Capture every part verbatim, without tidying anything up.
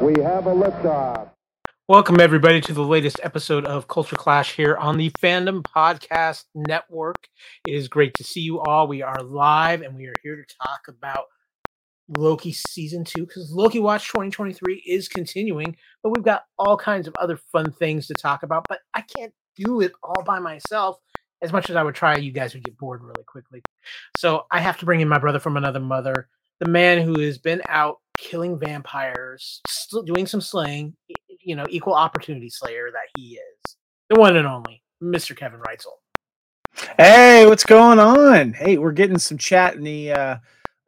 We have a liftoff. Welcome, everybody, to the latest episode of Culture Clash here on the Fandom Podcast Network. It is great to see you all. We are live, and we are here to talk about Loki Season two, because Loki Watch twenty twenty-three is continuing, but we've got all kinds of other fun things to talk about, but I can't do it all by myself. As much as I would try, you guys would get bored really quickly. So I have to bring in my brother from another mother, the man who has been out killing vampires, still doing some slaying, you know, equal opportunity slayer that he is. The one and only, Mister Kevin Reitzel. Hey, what's going on? Hey, we're getting some chat in the uh,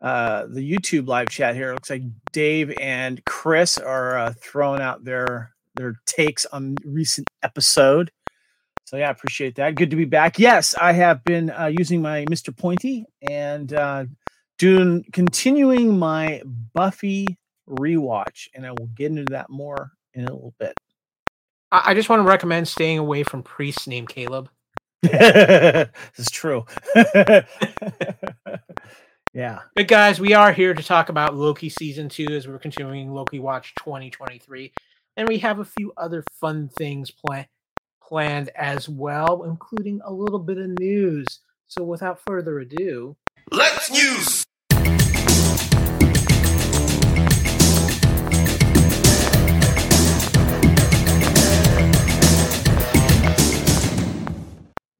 uh, the YouTube live chat here. It looks like Dave and Chris are uh, throwing out their their takes on recent episode. So yeah, I appreciate that. Good to be back. Yes, I have been uh, using my Mister Pointy and uh, Doing continuing my Buffy rewatch, and I will get into that more in a little bit. I just want to recommend staying away from priests named Caleb. This is true. Yeah. But guys, we are here to talk about Loki Season two as we're continuing Loki Watch twenty twenty-three. And we have a few other fun things plan- planned as well, including a little bit of news. So without further ado, let's news.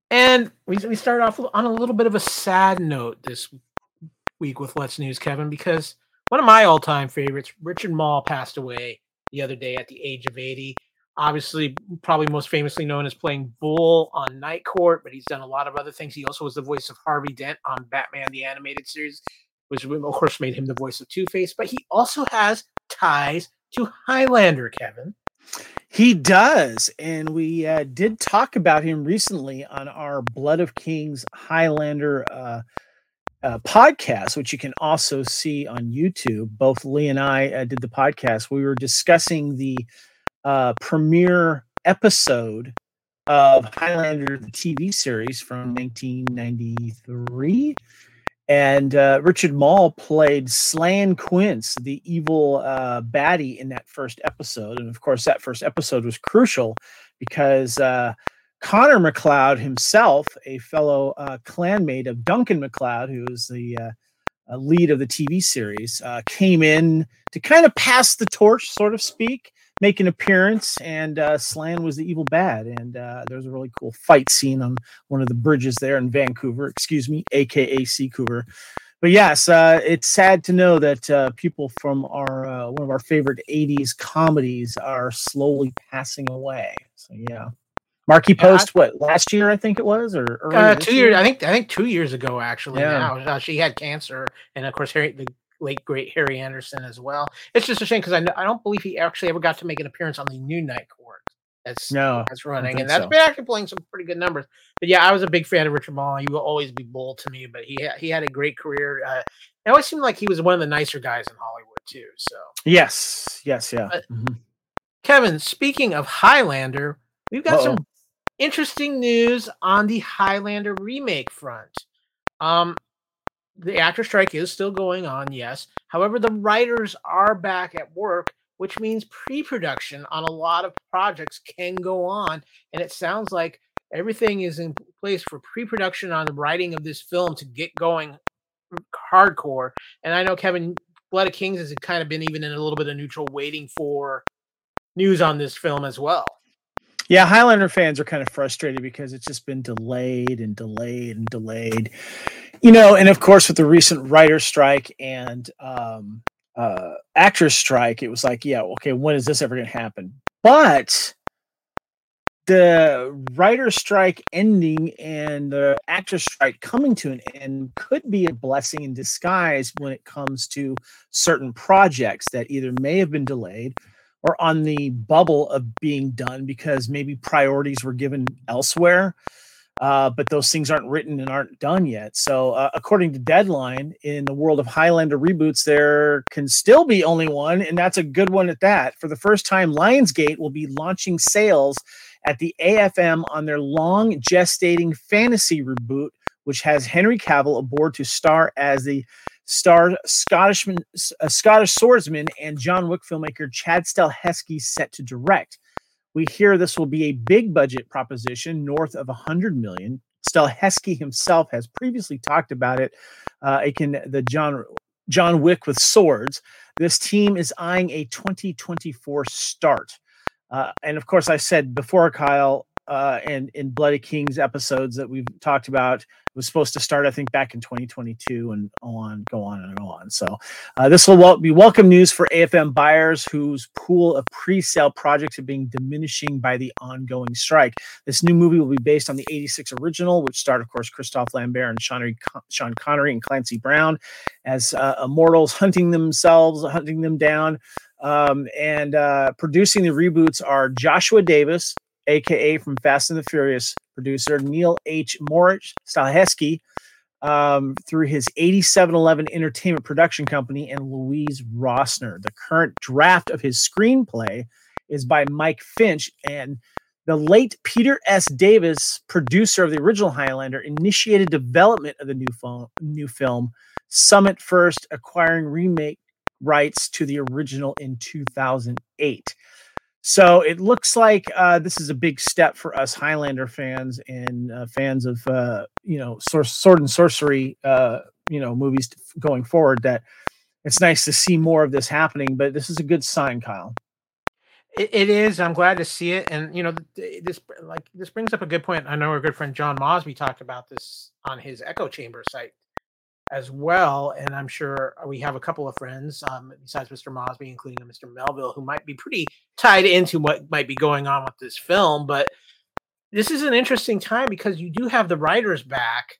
And we we start off on a little bit of a sad note this week with Let's News, Kevin, because one of my all-time favorites, Richard Moll, passed away the other day at the age of eighty. Obviously, probably most famously known as playing Bull on Night Court, but he's done a lot of other things. He also was the voice of Harvey Dent on Batman the Animated Series, which of course made him the voice of Two-Face. But he also has ties to Highlander, Kevin. He does, and we uh, did talk about him recently on our Blood of Kings Highlander uh, uh, podcast, which you can also see on YouTube. Both Lee and I uh, did the podcast. We were discussing the Uh, premiere episode of Highlander, the T V series from nineteen ninety-three. And uh, Richard Moll played Slan Quince, the evil uh, baddie in that first episode. And of course, that first episode was crucial because uh, Connor McLeod himself, a fellow uh, clanmate of Duncan McLeod, who was the uh, uh, lead of the T V series, uh, came in to kind of pass the torch, sort of speak, make an appearance, and uh, Slan was the evil bad. And uh, there was a really cool fight scene on one of the bridges there in Vancouver, excuse me, a k a. Seacouver. But yes, uh, it's sad to know that uh, people from our uh, one of our favorite eighties comedies are slowly passing away. So yeah. Marky Post, yeah, I, what, last year I think it was, or uh, two years? Year? I think I think two years ago actually. Yeah. Now uh, she had cancer, and of course Harry, the late great Harry Anderson as well. It's just a shame because I, I don't believe he actually ever got to make an appearance on the new Night Court that's no, that's running, and that's so. been actually playing some pretty good numbers. But yeah, I was a big fan of Richard Moll. He will always be bold to me, but he ha- he had a great career. Uh, it always seemed like he was one of the nicer guys in Hollywood too. So yes, yes, yeah. But, mm-hmm. Kevin, speaking of Highlander, we've got Uh-oh. some interesting news on the Highlander remake front. Um. The actor strike is still going on, yes. However, the writers are back at work, which means pre-production on a lot of projects can go on. And it sounds like everything is in place for pre-production on the writing of this film to get going hardcore. And I know, Kevin, Blood of Kings has kind of been even in a little bit of neutral waiting for news on this film as well. Yeah, Highlander fans are kind of frustrated because it's just been delayed and delayed and delayed. You know, and of course, with the recent writer's strike and um, uh, actor's strike, it was like, yeah, okay, when is this ever going to happen? But the writer's strike ending and the actor's strike coming to an end could be a blessing in disguise when it comes to certain projects that either may have been delayed or on the bubble of being done because maybe priorities were given elsewhere. Uh, but those things aren't written and aren't done yet. So uh, according to Deadline, in the world of Highlander reboots, there can still be only one, and that's a good one at that. For the first time, Lionsgate will be launching sales at the A F M on their long gestating fantasy reboot, which has Henry Cavill aboard to star as the star Scottishman, uh, Scottish swordsman, and John Wick filmmaker Chad Stahelski set to direct. We hear this will be a big budget proposition, north of one hundred million dollars. Stahelski himself has previously talked about it, uh, akin the John, John Wick with swords. This team is eyeing a twenty twenty-four start. Uh, and, of course, I said before, Kyle, uh, and in Blood of Kings episodes that we've talked about, it was supposed to start, I think, back in twenty twenty-two and on, go on and on. So uh, this will be welcome news for A F M buyers whose pool of pre-sale projects are being diminishing by the ongoing strike. This new movie will be based on the eighty-six original, which starred, of course, Christophe Lambert and Sean, Sean Connery and Clancy Brown as uh, immortals hunting themselves, hunting them down. Um, and uh, producing the reboots are Joshua Davis, A K A from Fast and the Furious, producer Neil H. Morris Stahelski, um, through his eighty-seven eleven Entertainment Production Company, and Louise Rossner. The current draft of his screenplay is by Mike Finch, and the late Peter S. Davis, producer of the original Highlander, initiated development of the new, fo- new film, Summit first, acquiring remake rights to the original in two thousand eight. So it looks like uh, this is a big step for us Highlander fans and uh, fans of, uh, you know, sor- sword and sorcery, uh, you know, movies t- going forward, that it's nice to see more of this happening. But this is a good sign, Kyle. It, it is. I'm glad to see it. And, you know, this like this brings up a good point. I know our good friend John Mosby talked about this on his Echo Chamber site as well. And I'm sure we have a couple of friends um, besides Mister Mosby, including Mister Melville, who might be pretty tied into what might be going on with this film. But this is an interesting time because you do have the writers back.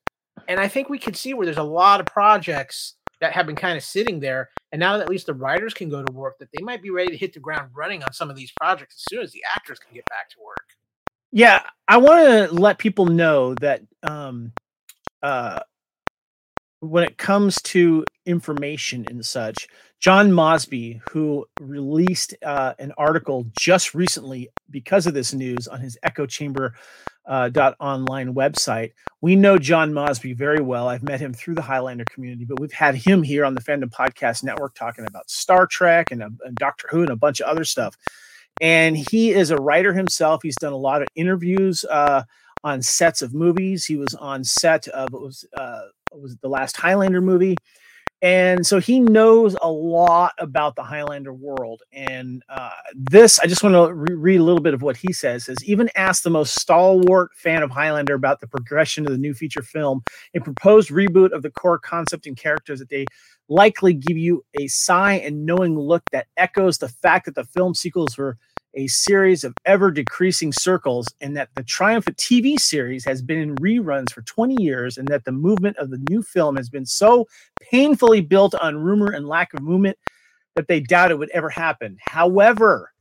And I think we could see where there's a lot of projects that have been kind of sitting there. And now that at least the writers can go to work, that they might be ready to hit the ground running on some of these projects as soon as the actors can get back to work. Yeah. I want to let people know that, um, uh, when it comes to information and such, John Mosby, who released uh, an article just recently because of this news on his Echo Chamber uh, dot online website, we know John Mosby very well. I've met him through the Highlander community, but we've had him here on the Fandom Podcast Network talking about Star Trek and, uh, and Doctor Who and a bunch of other stuff. And he is a writer himself. He's done a lot of interviews uh, on sets of movies. He was on set of it was. Uh, was the last Highlander movie. And so he knows a lot about the Highlander world. And uh, this, I just want to re- read a little bit of what he says. Says, even asked the most stalwart fan of Highlander about the progression of the new feature film, a proposed reboot of the core concept and characters that they likely give you a sigh and knowing look that echoes the fact that the film sequels were a series of ever-decreasing circles, and that the triumphant T V series has been in reruns for twenty years, and that the movement of the new film has been so painfully built on rumor and lack of movement that they doubt it would ever happen. However,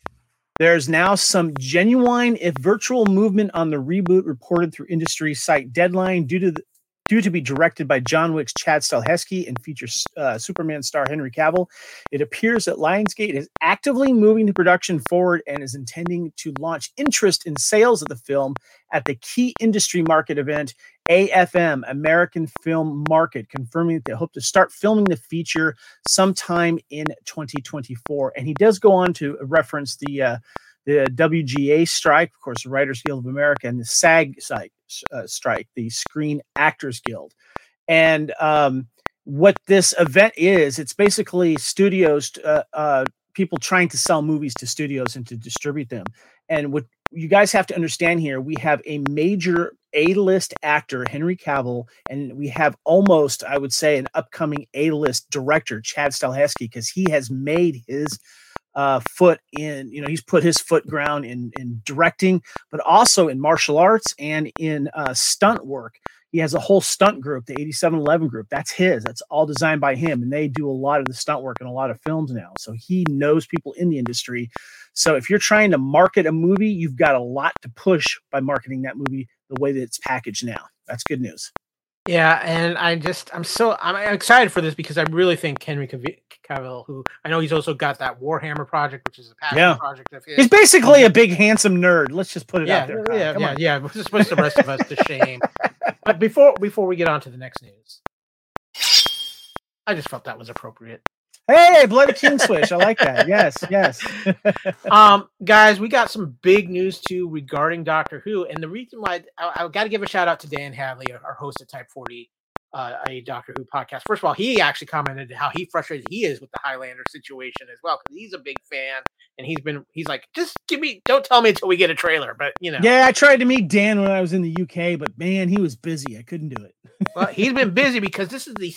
there's now some genuine, if virtual, movement on the reboot reported through industry site Deadline, due to the, due to be directed by John Wick's Chad Stahelski and feature uh, Superman star Henry Cavill. It appears that Lionsgate is actively moving the production forward and is intending to launch interest in sales of the film at the key industry market event, A F M, American Film Market, confirming that they hope to start filming the feature sometime in twenty twenty-four. And he does go on to reference the uh, the W G A strike, of course, the Writers Guild of America, and the SAG strike. Uh, strike, the Screen Actors Guild. And um, what this event is, it's basically studios, uh, uh, people trying to sell movies to studios and to distribute them. And what you guys have to understand here, we have a major A-list actor, Henry Cavill, and we have almost, I would say, an upcoming A-list director, Chad Stahelski, because he has made his Uh, foot in, you know, he's put his foot ground in in directing, but also in martial arts and in uh, stunt work. He has a whole stunt group, the eighty-seven eleven group. That's his. That's all designed by him. And they do a lot of the stunt work in a lot of films now. So he knows people in the industry. So if you're trying to market a movie, you've got a lot to push by marketing that movie the way that it's packaged now. That's good news. Yeah, and I just I'm so I'm excited for this because I really think Henry Cavill, who I know he's also got that Warhammer project, which is a passion yeah. project of his. He's basically a big handsome nerd. Let's just put it yeah, out there. Yeah, Come yeah, on. yeah. Just puts the rest of us to shame. But before before we get on to the next news, I just felt that was appropriate. Hey, Blood of Kings switch. I like that. Yes, yes. um, guys, we got some big news, too, regarding Doctor Who. And the reason why I've got to give a shout-out to Dan Hadley, our host at Type forty, uh, a Doctor Who podcast. First of all, he actually commented how he frustrated he is with the Highlander situation as well, because he's a big fan. And he's been, he's like, just give me, don't tell me until we get a trailer. But, you know. Yeah, I tried to meet Dan when I was in the U K, but, man, he was busy. I couldn't do it. Well, he's been busy because this is the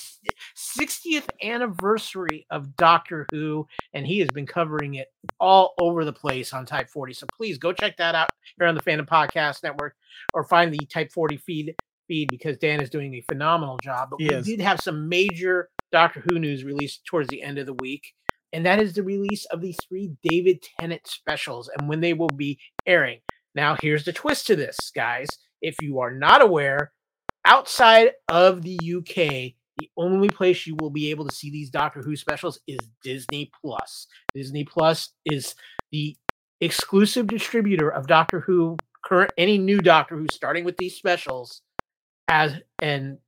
sixtieth anniversary of Doctor Who, and he has been covering it all over the place on Type forty. So please go check that out here on the Fandom Podcast Network or find the Type forty feed, feed because Dan is doing a phenomenal job. But he we is. did have some major Doctor Who news released towards the end of the week. And that is the release of these three David Tennant specials and when they will be airing. Now, here's the twist to this, guys. If you are not aware, outside of the U K, the only place you will be able to see these Doctor Who specials is Disney Plus. Disney Plus is the exclusive distributor of Doctor Who, current any new Doctor Who, starting with these specials, as and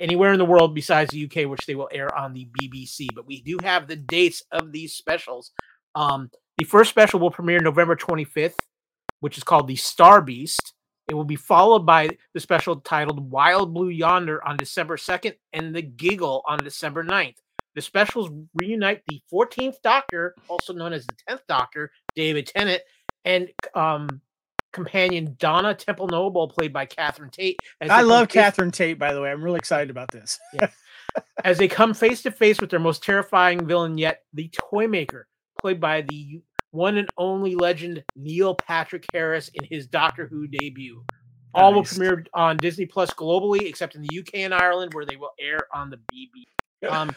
anywhere in the world besides the U K, which they will air on the B B C. But we do have the dates of these specials. Um, the first special will premiere November twenty-fifth, which is called The Star Beast. It will be followed by the special titled Wild Blue Yonder on December second and The Giggle on December ninth. The specials reunite the fourteenth Doctor, also known as the tenth Doctor, David Tennant, and um, companion Donna Temple Noble, played by Catherine Tate. I love Catherine Tate, by the way. I'm really excited about this. Yeah. As they come face to face with their most terrifying villain yet, the Toymaker, played by the one and only legend Neil Patrick Harris in his Doctor Who debut. Nice. All will premiere on Disney Plus globally, except in the U K and Ireland, where they will air on the B B C. Um,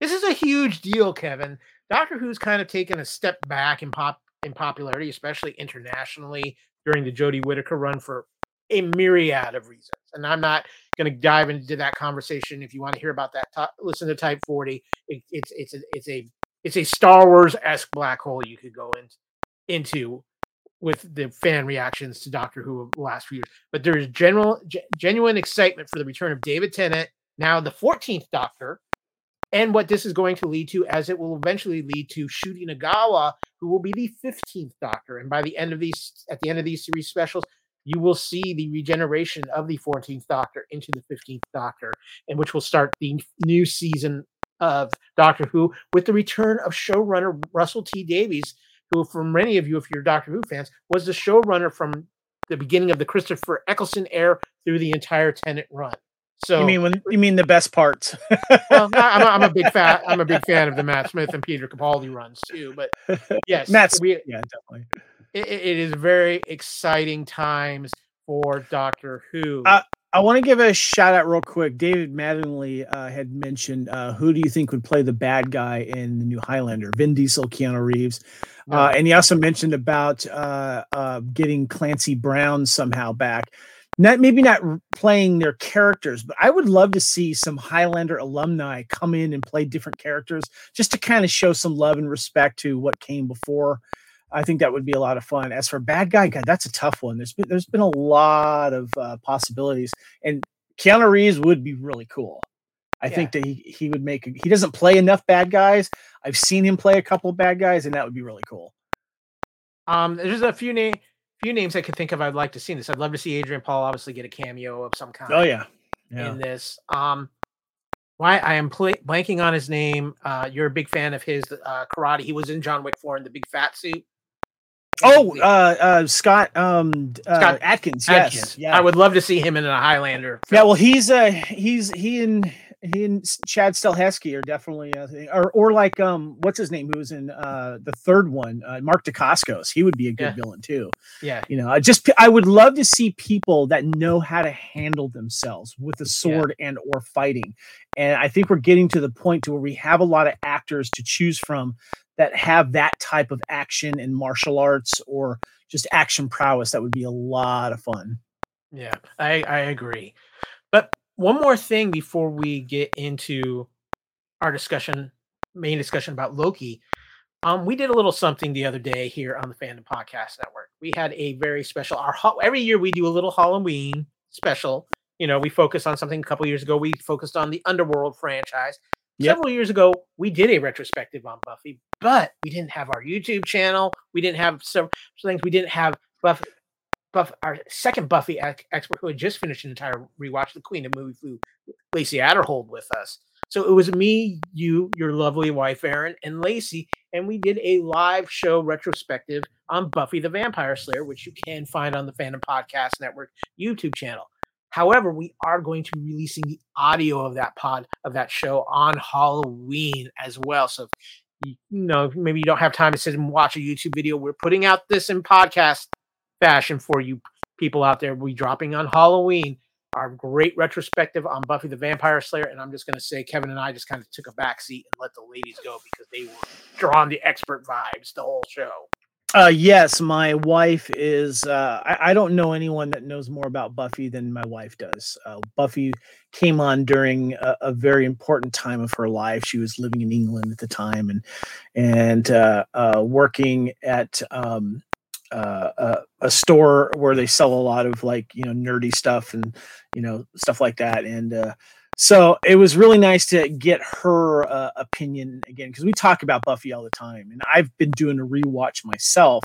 this is a huge deal, Kevin. Doctor Who's kind of taken a step back in pop in popularity, especially internationally, during the Jodie Whittaker run for a myriad of reasons. And I'm not going to dive into that conversation. If you want to hear about that, t- listen to Type forty. It, it's it's a, it's a It's a Star Wars-esque black hole you could go in, into with the fan reactions to Doctor Who of the last few years. But there is general, g- genuine excitement for the return of David Tennant, now the fourteenth Doctor, and what this is going to lead to, as it will eventually lead to Shuji Nagawa, who will be the fifteenth Doctor. And by the end of these, at the end of these series specials, you will see the regeneration of the fourteenth Doctor into the fifteenth Doctor, and which will start the new season of Doctor Who with the return of showrunner Russell T. Davies, who, for many of you, if you're Doctor Who fans, was the showrunner from the beginning of the Christopher Eccleston era through the entire Tennant run. So you mean when you mean the best parts? Well, I'm, I'm a big fan. I'm a big fan of the Matt Smith and Peter Capaldi runs too. But yes, Matt's we, yeah, definitely. It, it is very exciting times for Doctor Who. Uh, I want to give a shout out real quick. David Mattingly uh, had mentioned, uh, who do you think would play the bad guy in the new Highlander? Vin Diesel, Keanu Reeves. Wow. Uh, and he also mentioned about uh, uh, getting Clancy Brown somehow back. Not maybe not playing their characters, but I would love to see some Highlander alumni come in and play different characters just to kind of show some love and respect to what came before. I think that would be a lot of fun. As for bad guy, God, that's a tough one. There's been, there's been a lot of uh, possibilities, and Keanu Reeves would be really cool. I yeah. think that he, he would make, he doesn't play enough bad guys. I've seen him play a couple of bad guys, and that would be really cool. Um, there's a few name, few names I could think of. I'd like to see in this. I'd love to see Adrian Paul obviously get a cameo of some kind. Oh yeah. yeah. In this, um, Why I am pl- blanking on his name. Uh, you're a big fan of his uh, karate. He was in John Wick four in the big fat suit. Oh, uh, uh, Scott, um, uh, Scott Adkins. Yes, Adkins. Yeah. I would love to see him in a Highlander film. Yeah, well, he's uh, he's he and he and Chad Stahelski are definitely, uh, or or like um, what's his name? Who was in uh the third one? Uh, Mark Dacascos. He would be a good yeah. villain too. Yeah, you know, I just I would love to see people that know how to handle themselves with a sword yeah. and or fighting. And I think we're getting to the point to where we have a lot of actors to choose from that have that type of action and martial arts or just action prowess. That would be a lot of fun. Yeah, I, I agree. But one more thing before we get into our discussion, main discussion about Loki. Um, we did a little something the other day here on the Fandom Podcast Network. We had a very special, our every year we do a little Halloween special. You know, we focus on something. A couple years ago, we focused on the Underworld franchise. Yep. Several years ago, we did a retrospective on Buffy, but we didn't have our YouTube channel. We didn't have some things. We didn't have Buffy. Buff, our second Buffy expert, who had just finished an entire rewatch, the Queen of Movie Flu, Lacey Adderhold, with us. So it was me, you, your lovely wife, Erin, and Lacey, and we did a live show retrospective on Buffy the Vampire Slayer, which you can find on the Fandom Podcast Network YouTube channel. However, we are going to be releasing the audio of that pod, of that show on Halloween as well. So if you know, maybe you don't have time to sit and watch a YouTube video, we're putting out this in podcast fashion for you people out there. We dropping on Halloween our great retrospective on Buffy the Vampire Slayer, and I'm just going to say Kevin and I just kind of took a back seat and let the ladies go because they were drawing the expert vibes the whole show. Uh, yes, my wife is. Uh, I, I don't know anyone that knows more about Buffy than my wife does. Uh, Buffy came on during a, a very important time of her life. She was living in England at the time and and uh, uh, working at. Um, Uh, uh, a store where they sell a lot of like, you know, nerdy stuff and, you know, stuff like that. And uh, so it was really nice to get her uh, opinion again, because we talk about Buffy all the time. And I've been doing a rewatch myself.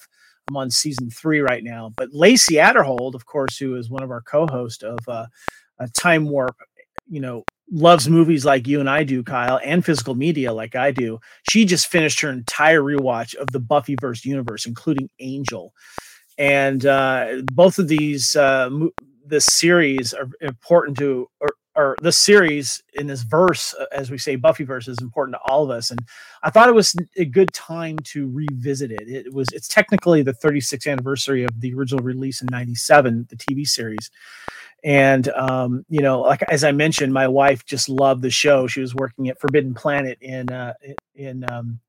I'm on season three right now. But Lacey Adderhold, of course, who is one of our co-hosts of uh, a Time Warp, you know, loves movies like you and I do, Kyle, and physical media like I do. She just finished her entire rewatch of the Buffyverse universe, including Angel. And uh, both of these, uh, mo- this series are important to, or, or this series in this verse, as we say, Buffyverse is important to all of us. And I thought it was a good time to revisit it. It was, it's technically the thirty-sixth anniversary of the original release in ninety-seven, the T V series. And, um, you know, like, as I mentioned, my wife just loved the show. She was working at Forbidden Planet in, uh, in, um,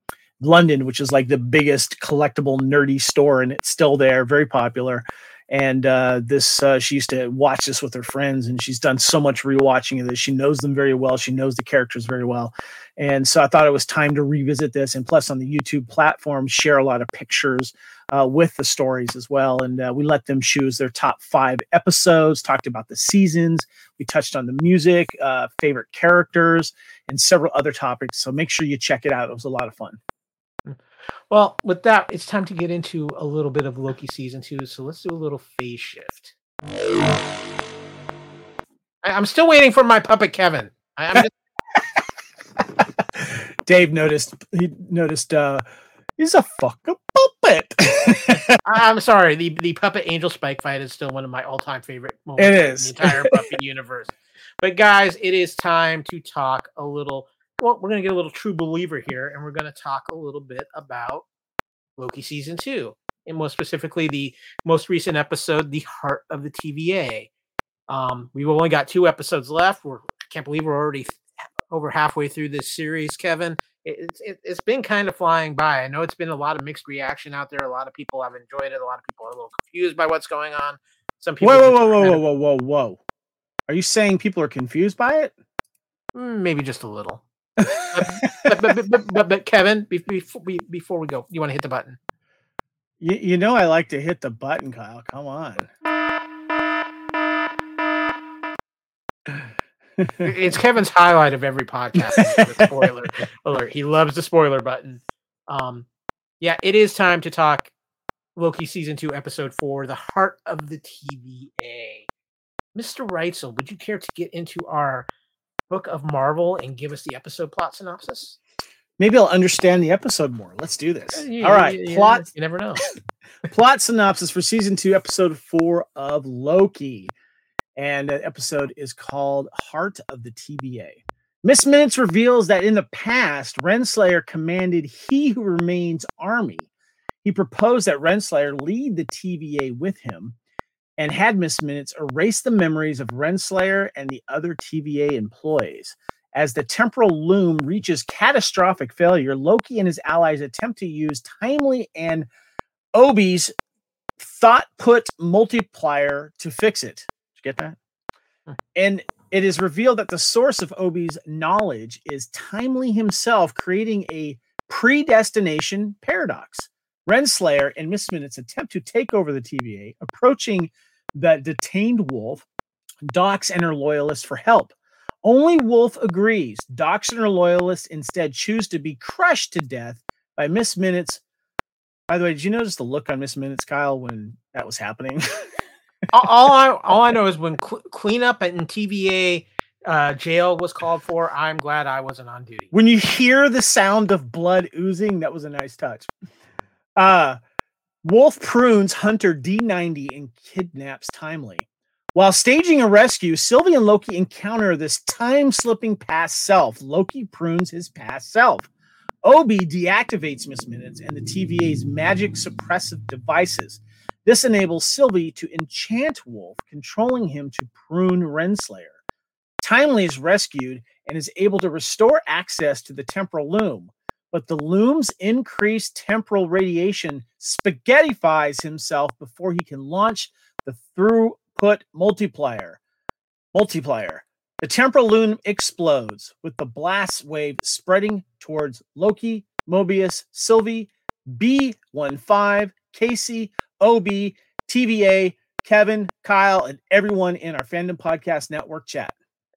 London, which is like the biggest collectible nerdy store. And it's still there, very popular. And, uh, this, uh, she used to watch this with her friends, and she's done so much rewatching of this. She knows them very well. She knows the characters very well. And so I thought it was time to revisit this. And plus, on the YouTube platform, share a lot of pictures Uh, with the stories as well. And uh, we let them choose their top five episodes, talked about the seasons. We touched on the music, uh, favorite characters, and several other topics. So make sure you check it out. It was a lot of fun. Well, with that, it's time to get into a little bit of Loki season two. So let's do a little phase shift. I- I'm still waiting for my puppet, Kevin. I- I'm just- Dave noticed, he noticed, uh, he's a fucking puppet. I'm sorry. The, the puppet Angel Spike fight is still one of my all-time favorite moments it is. in the entire Buffy universe. But guys, it is time to talk a little. Well, we're going to get a little true believer here, and we're going to talk a little bit about Loki Season two, and more specifically, the most recent episode, The Heart of the T V A. Um, we've only got two episodes left. We're, I can't believe we're already over halfway through this series, Kevin. It's it's been kind of flying by. I know it's been a lot of mixed reaction out there. A lot of people have enjoyed it. A lot of people are a little confused by what's going on. Some people. Whoa, whoa, whoa, whoa, whoa, whoa, whoa! Are you saying people are confused by it? Maybe just a little. but, but, but, but, but, but Kevin, before we before we go, you want to hit the button? You you know I like to hit the button, Kyle. Come on. It's Kevin's highlight of every podcast. The spoiler alert. He loves the spoiler button. Um, yeah, it is time to talk Loki Season two, Episode four, The Heart of the T V A. Mister Reitzel, would you care to get into our book of Marvel and give us the episode plot synopsis? Maybe I'll understand the episode more. Let's do this. Yeah, All right. Yeah, plot. You never know. Plot synopsis for Season two, Episode four of Loki. And that episode is called Heart of the T V A. Miss Minutes reveals that in the past, Renslayer commanded He Who Remains army. He proposed that Renslayer lead the T V A with him and had Miss Minutes erase the memories of Renslayer and the other T V A employees. As the temporal loom reaches catastrophic failure, Loki and his allies attempt to use Timely and Obi's thought-put multiplier to fix it. Did you get that? Huh. And it is revealed that the source of Obi's knowledge is Timely himself, creating a predestination paradox. Renslayer and Miss Minutes attempt to take over the T V A, approaching the detained Wolf. Dox and her loyalists for help. Only Wolf agrees. Dox and her loyalists instead choose to be crushed to death by Miss Minutes. By the way, did you notice the look on Miss Minutes, Kyle, when that was happening? all I all I know is when cl- cleanup and T V A uh, jail was called for, I'm glad I wasn't on duty. When you hear the sound of blood oozing, that was a nice touch. Uh, Wolf prunes Hunter D ninety and kidnaps Timely. While staging a rescue, Sylvie and Loki encounter this time-slipping past self. Loki prunes his past self. Obi deactivates Miss Minutes and the T V A's magic suppressive devices. This enables Sylvie to enchant Wolf, controlling him to prune Renslayer. Timely is rescued and is able to restore access to the temporal loom. But the loom's increased temporal radiation spaghettifies himself before he can launch the throughput multiplier. Multiplier. The temporal loom explodes, with the blast wave spreading towards Loki, Mobius, Sylvie, B fifteen, Casey, O B, T V A, Kevin, Kyle, and everyone in our Fandom Podcast Network chat.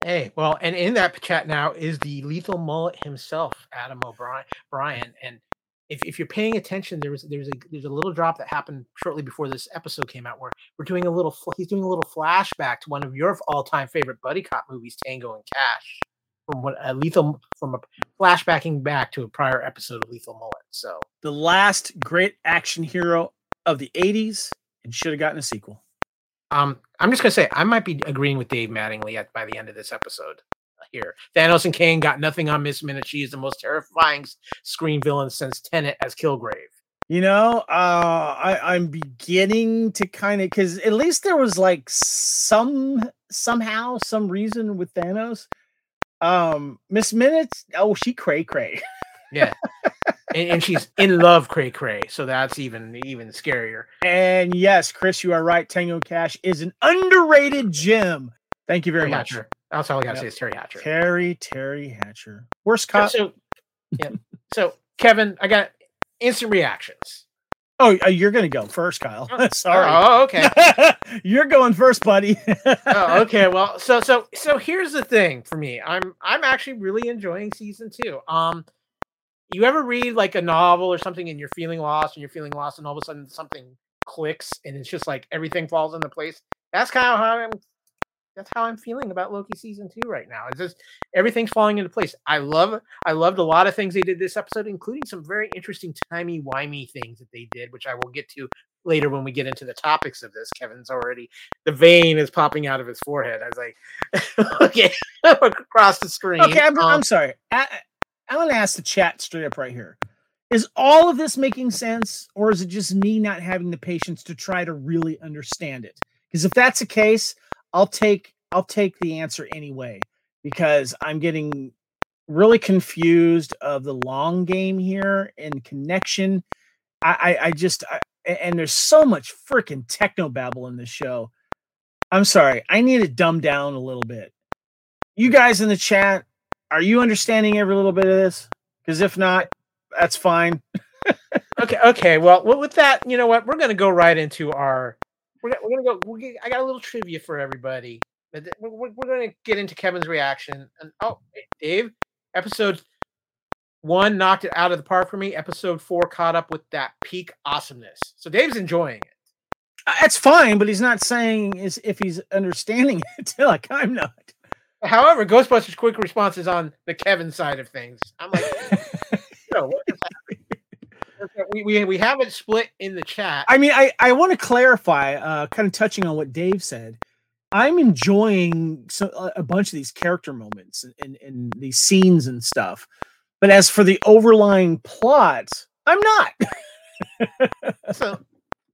Hey, well, and in that chat now is the lethal mullet himself, Adam O'Brien. Brian, and if, if you're paying attention, there was there's a there's a little drop that happened shortly before this episode came out, where we're doing a little he's doing a little flashback to one of your all-time favorite buddy cop movies, Tango and Cash, from what a lethal from a flashbacking back to a prior episode of Lethal Mullet. So the last great action hero of the eighties, and should have gotten a sequel. Um, I'm just going to say, I might be agreeing with Dave Mattingly at, by the end of this episode here. Thanos and Kane got nothing on Miss Minutes. She is the most terrifying screen villain since Tennant as Kilgrave. You know, uh, I, I'm beginning to kind of, because at least there was like some, somehow, some reason with Thanos. Um, Miss Minutes, oh, she cray cray. Yeah. And, and she's in love, cray cray. So that's even even scarier. And yes, Chris, you are right. Tango Cash is an underrated gem. Thank you very Terry much. Hatcher. That's all I gotta yep. say is Terry Hatcher. Terry Terry Hatcher. Worst cop. So, yeah. So Kevin, I got instant reactions. Oh, you're gonna go first, Kyle. Oh, sorry. Oh, okay. You're going first, buddy. Oh, okay. Well, so so so here's the thing for me. I'm I'm actually really enjoying season two. Um. You ever read like a novel or something and you're feeling lost and you're feeling lost and all of a sudden something clicks and it's just like everything falls into place? That's kind of how I'm, that's how I'm feeling about Loki season two right now. It's just everything's falling into place. I love, I loved a lot of things they did this episode, including some very interesting timey-wimey things that they did, which I will get to later when we get into the topics of this. Kevin's already, the vein is popping out of his forehead. I was like, okay, across the screen. Okay, I'm, um, I'm sorry. I, I, I'm going to ask the chat straight up right here. Is all of this making sense, or is it just me not having the patience to try to really understand it? Because if that's the case, I'll take I'll take the answer anyway, because I'm getting really confused of the long game here and connection. I, I, I just I, and there's so much freaking technobabble in this show. I'm sorry. I need it dumbed down a little bit. You guys in the chat, are you understanding every little bit of this? Because if not, that's fine. okay. Okay. Well, with that, you know what? We're going to go right into our. We're, we're going to go. We'll get, I got a little trivia for everybody. We're, we're, we're going to get into Kevin's reaction. And oh, Dave, episode one knocked it out of the park for me. Episode four caught up with that peak awesomeness. So Dave's enjoying it. That's fine, but he's not saying is if he's understanding it. Like I'm not. However, Ghostbusters quick response is on the Kevin side of things. I'm like, no, what is happening? We, we, we have it split in the chat. I mean, I, I want to clarify, uh, kind of touching on what Dave said. I'm enjoying so, a bunch of these character moments and, and, and these scenes and stuff. But as for the overlying plot, I'm not. so,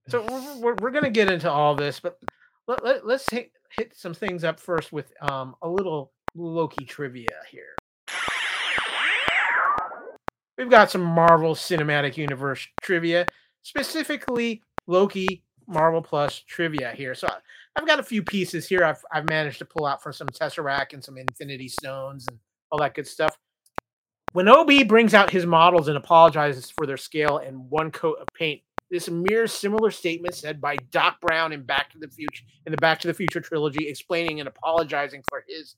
so we're, we're, we're going to get into all this, but let, let, let's hit, hit some things up first with um, a little Loki trivia here. We've got some Marvel Cinematic Universe trivia, specifically Loki Marvel Plus trivia here. So I've got a few pieces here I've, I've managed to pull out for some Tesseract and some Infinity Stones and all that good stuff. When O B brings out his models and apologizes for their scale and one coat of paint, this mirrors similar statements said by Doc Brown in Back to the Future in the Back to the Future trilogy, explaining and apologizing for his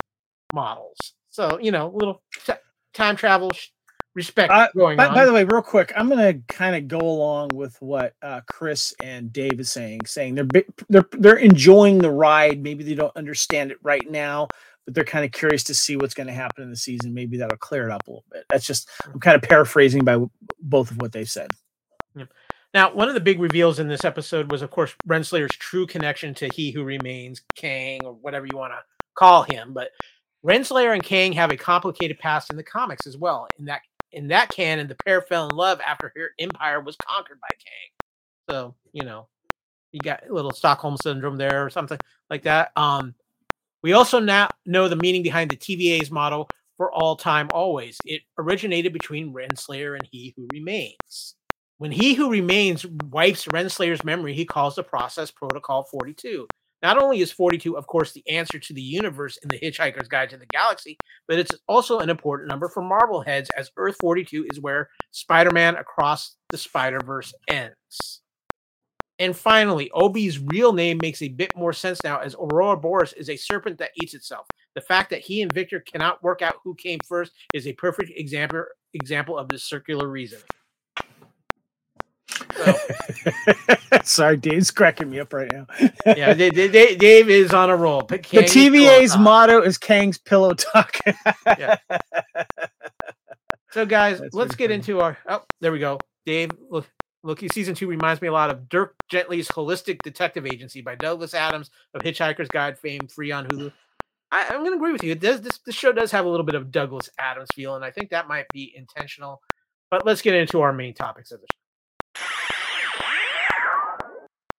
models. So, you know, little t- time travel sh- respect uh, going by, on. By the way, real quick, I'm going to kind of go along with what uh, Chris and Dave is saying, saying they're bi- they're they're enjoying the ride. Maybe they don't understand it right now, but they're kind of curious to see what's going to happen in the season. Maybe that'll clear it up a little bit. That's just, I'm kind of paraphrasing by w- both of what they've said. Yeah. Now, one of the big reveals in this episode was, of course, Renslayer's true connection to He Who Remains, Kang, or whatever you want to call him. But Renslayer and Kang have a complicated past in the comics as well. In that in that canon, the pair fell in love after her empire was conquered by Kang. So, you know, you got a little Stockholm Syndrome there or something like that. Um, we also now know the meaning behind the T V A's motto, for all time, always. It originated between Renslayer and He Who Remains. When He Who Remains wipes Renslayer's memory, he calls the process Protocol forty-two. Not only is forty-two, of course, the answer to the universe in The Hitchhiker's Guide to the Galaxy, but it's also an important number for Marvel heads, as Earth forty-two is where Spider-Man Across the Spider-Verse ends. And finally, Obi's real name makes a bit more sense now, as Aurora Boris is a serpent that eats itself. The fact that he and Victor cannot work out who came first is a perfect example example of this circular reasoning. So. Sorry, Dave's cracking me up right now. Yeah, Dave, Dave, Dave is on a roll. The T V A's motto is Kang's Pillow Talk. Yeah. So, guys, That's let's get funny. into our. Oh, there we go. Dave, look, look, season two reminds me a lot of Dirk Gently's Holistic Detective Agency by Douglas Adams of Hitchhiker's Guide fame, free on Hulu. I, I'm going to agree with you. It does, this, this show does have a little bit of Douglas Adams feel, and I think that might be intentional. But let's get into our main topics of the show.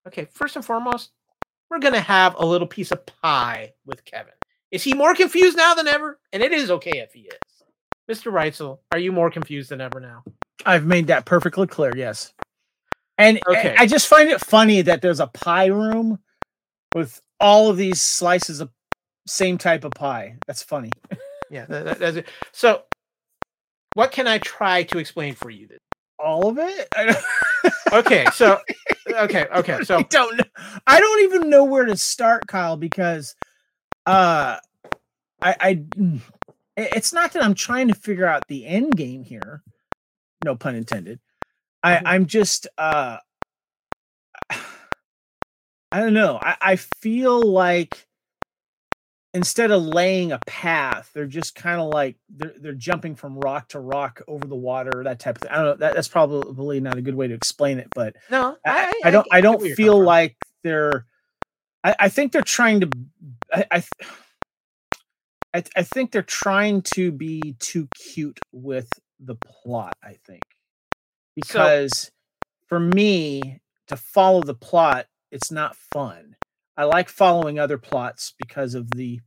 Okay, first and foremost, we're going to have a little piece of pie with Kevin. Is he more confused now than ever? And it is okay if he is. Mister Reitzel, are you more confused than ever now? I've made that perfectly clear, yes. And, okay. and I just find it funny that there's a pie room with all of these slices of same type of pie. That's funny. Yeah, that, that, that's it. So what can I try to explain for you? This? All of it? I don't... Okay, so... Okay. Okay. So I don't. I don't even know where to start, Kyle, because uh, I, I. It's not that I'm trying to figure out the end game here. No pun intended. I, I'm just. Uh, I don't know. I, I feel like instead of laying a path, they're just kind of like they're they're jumping from rock to rock over the water, that type of thing. I don't know. That, that's probably not a good way to explain it, but no, I, I, I don't. I, I don't feel like they're. I, I think they're trying to. I, I, I, I think they're trying to be too cute with the plot. I think because so, for me to follow the plot, it's not fun. I like following other plots because of the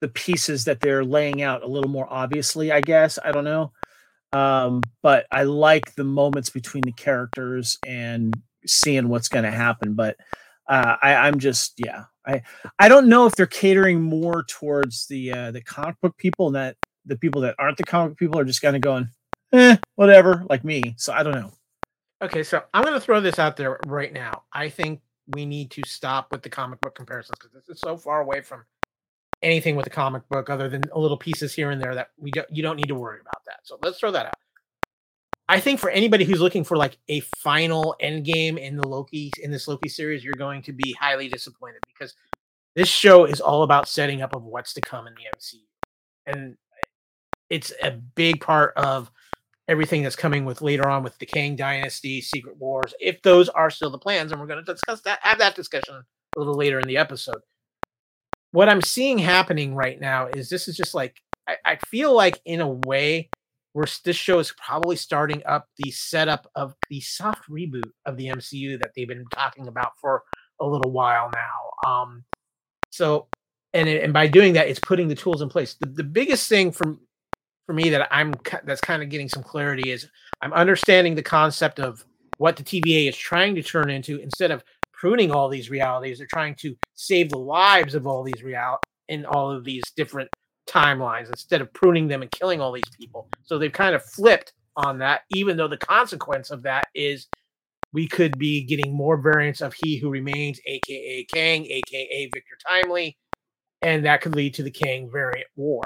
the pieces that they're laying out a little more obviously, I guess. I don't know. Um, but I like the moments between the characters and seeing what's going to happen. But uh, I, I'm just, yeah. I I don't know if they're catering more towards the uh, the comic book people, and that the people that aren't the comic book people are just kind of going, eh, whatever, like me. So I don't know. Okay, so I'm going to throw this out there right now. I think we need to stop with the comic book comparisons because this is so far away from anything with the comic book other than a little pieces here and there that we don't, you don't need to worry about that. So let's throw that out. I think for anybody who's looking for like a final end game in the Loki, in this Loki series, you're going to be highly disappointed because this show is all about setting up of what's to come in the M C U. And it's a big part of everything that's coming with later on with the Kang Dynasty, Secret Wars, if those are still the plans, and we're going to discuss that, have that discussion a little later in the episode. what I'm seeing happening right now is this is just like, I, I feel like in a way where this show is probably starting up the setup of the soft reboot of the M C U that they've been talking about for a little while now. Um, so, and it, and by doing that, it's putting the tools in place. The, the biggest thing from for me that I'm that's kind of getting some clarity is I'm understanding the concept of what the T V A is trying to turn into. Instead of pruning all these realities, they're trying to save the lives of all these real in all of these different timelines instead of pruning them and killing all these people. So they've kind of flipped on that, even though the consequence of that is we could be getting more variants of He Who Remains, aka Kang, aka Victor Timely, and that could lead to the Kang variant war,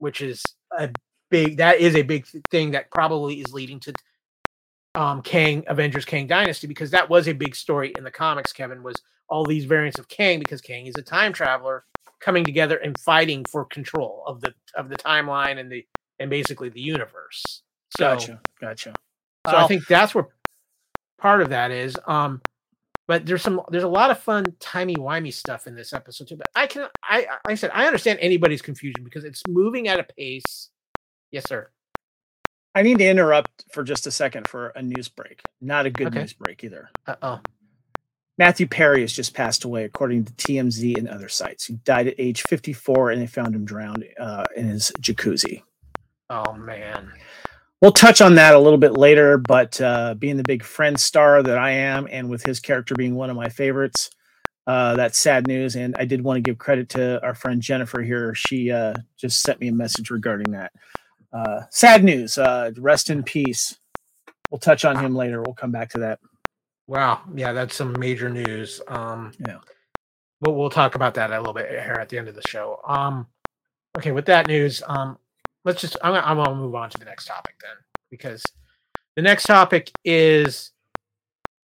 which is a big that is a big thing that probably is leading to um Kang Avengers Kang Dynasty, because that was a big story in the comics, Kevin, was all these variants of Kang, because Kang is a time traveler coming together and fighting for control of the of the timeline and the and basically the universe. So, gotcha, gotcha. So uh, I think that's where part of that is. Um, but there's some there's a lot of fun timey wimey stuff in this episode too. But I can I like I said I understand anybody's confusion because it's moving at a pace. Yes, sir. I need to interrupt for just a second for a news break. Not a good okay. news break either. Uh oh. Matthew Perry has just passed away, according to T M Z and other sites. He died at age fifty-four, and they found him drowned uh, in his jacuzzi. Oh, man. We'll touch on that a little bit later, but uh, being the big Friends star that I am, and with his character being one of my favorites, uh, that's sad news. And I did want to give credit to our friend Jennifer here. She uh, just sent me a message regarding that. Uh, sad news. Uh, rest in peace. We'll touch on him later. We'll come back to that. Wow. Yeah, that's some major news. Um, yeah. But we'll talk about that a little bit here at the end of the show. Um, okay, with that news, um, let's just, I'm gonna, I'm gonna move on to the next topic then, because the next topic is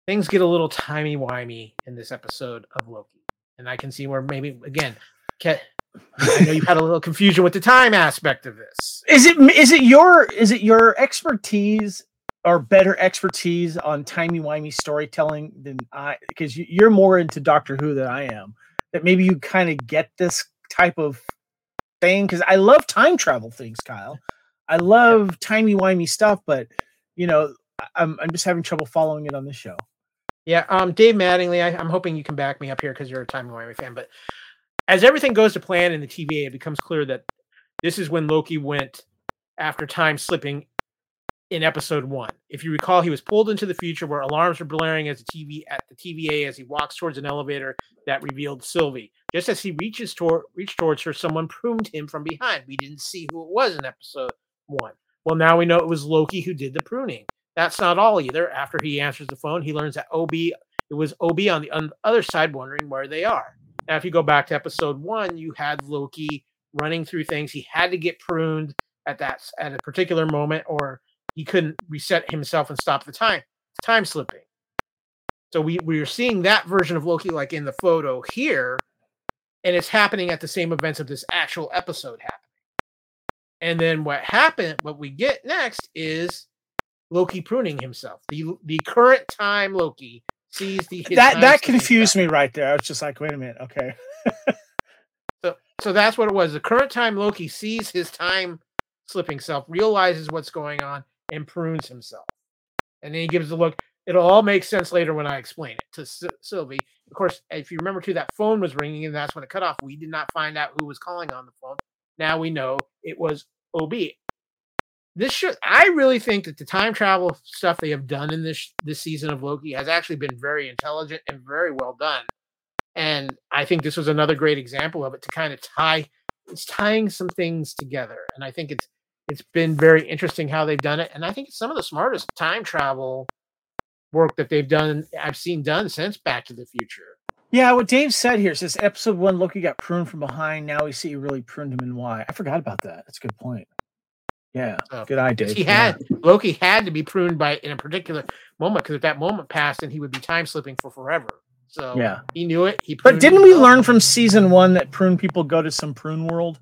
things get a little timey-wimey in this episode of Loki. And I can see where maybe, again, Ke- I know you had a little confusion with the time aspect of this. Is it, is it your, is it your expertise or better expertise on timey-wimey storytelling than I, because you, you're more into Doctor Who than I am, that maybe you kind of get this type of thing, because I love time travel things, Kyle. I love timey-wimey stuff, but, you know, I'm I'm just having trouble following it on this show. Yeah, um, Dave Mattingly, I, I'm hoping you can back me up here because you're a timey-wimey fan, but as everything goes to plan in the T V A, it becomes clear that this is when Loki went after time slipping in episode one. If you recall, he was pulled into the future where alarms were blaring as the T V at the T V A as he walks towards an elevator that revealed Sylvie. Just as he reaches toward reached towards her, someone pruned him from behind. We didn't see who it was in episode one. Well, now we know it was Loki who did the pruning. That's not all either. After he answers the phone, he learns that O B it was O B on the un- other side wondering where they are. Now, if you go back to episode one, you had Loki running through things. He had to get pruned at that at a particular moment, or he couldn't reset himself and stop the time time slipping. So we, we are seeing that version of Loki like in the photo here, and it's happening at the same events of this actual episode happening. And then what happened, what we get next is Loki pruning himself. The the current time Loki sees the that that confused me right there. I was just like, wait a minute, okay. so so that's what it was. The current time Loki sees his time slipping self, realizes what's going on, and prunes himself. And then he gives a look. It'll all make sense later when I explain it to S- Sylvie. Of course, if you remember too, that phone was ringing and that's when it cut off. We did not find out who was calling on the phone. Now we know it was O B. This should, I really think that the time travel stuff they have done in this this season of Loki has actually been very intelligent and very well done. And I think this was another great example of it to kind of tie, it's tying some things together. And I think it's, It's been very interesting how they've done it. And I think it's some of the smartest time travel work that they've done, I've seen done since Back to the Future. Yeah, what Dave said here says episode one, Loki got pruned from behind. Now we see he really pruned him and why. I forgot about that. That's a good point. Yeah, so, good idea. He yeah. had Loki had to be pruned by in a particular moment, because if that moment passed, then he would be time slipping for forever. So yeah. he knew it. He But didn't we learn from season one that prune people go to some prune world?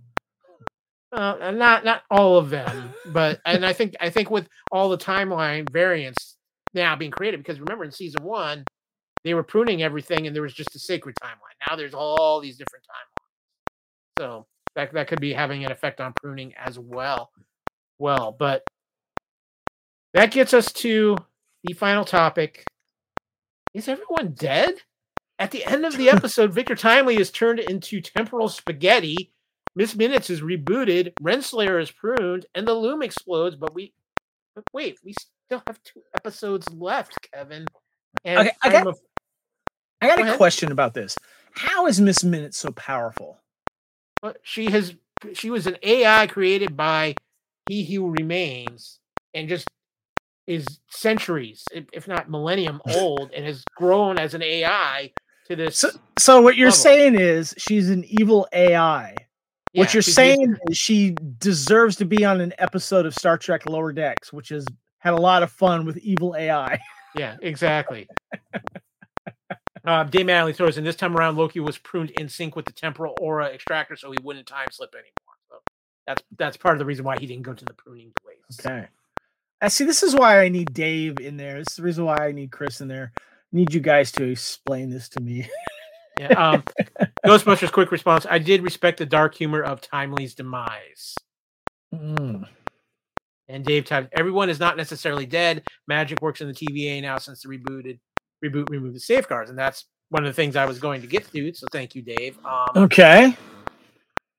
Uh, not not all of them, but and I think I think with all the timeline variants now being created, because remember in season one they were pruning everything and there was just a sacred timeline. Now there's all these different timelines. So that that could be having an effect on pruning as well. Well, but that gets us to the final topic. Is everyone dead? At the end of the episode, Victor Timely is turned into temporal spaghetti. Miss Minutes is rebooted. Renslayer is pruned, and the loom explodes. But we, but wait, we still have two episodes left, Kevin. And okay, I got, a, I got go a ahead. question about this. How is Miss Minutes so powerful? Well, she has, she was an A I created by He Who Remains, and just is centuries, if not millennium old, and has grown as an A I to this. So, so what you're level. saying is she's an evil A I. Yeah, what you're saying using- is she deserves to be on an episode of Star Trek Lower Decks, which has had a lot of fun with evil A I. Yeah, exactly. uh, Dave Manley throws in, this time around, Loki was pruned in sync with the temporal aura extractor, so he wouldn't time slip anymore. So that's that's part of the reason why he didn't go to the pruning place. Okay. I see. This is why I need Dave in there. This is the reason why I need Chris in there. I need you guys to explain this to me. Yeah. Um, Ghostbusters quick response. I did respect the dark humor of Timely's demise. Mm. And Dave typed, everyone is not necessarily dead. Magic works in the T V A now since the rebooted reboot removed the safeguards, and that's one of the things I was going to get to. So thank you, Dave. Um, okay.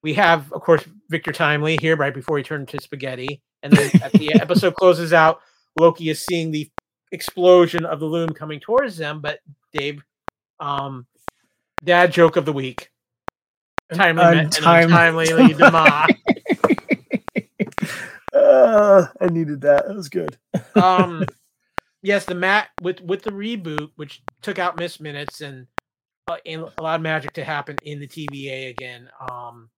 We have, of course, Victor Timely here right before he turned to spaghetti. And then at the episode closes out, Loki is seeing the explosion of the loom coming towards them. But Dave, um, dad joke of the week. Timely uh, met time- and untimely demise. uh, I needed that. That was good. um, yes, the mat with, with the reboot, which took out Miss Minutes and, uh, and allowed magic to happen in the T V A again. Um,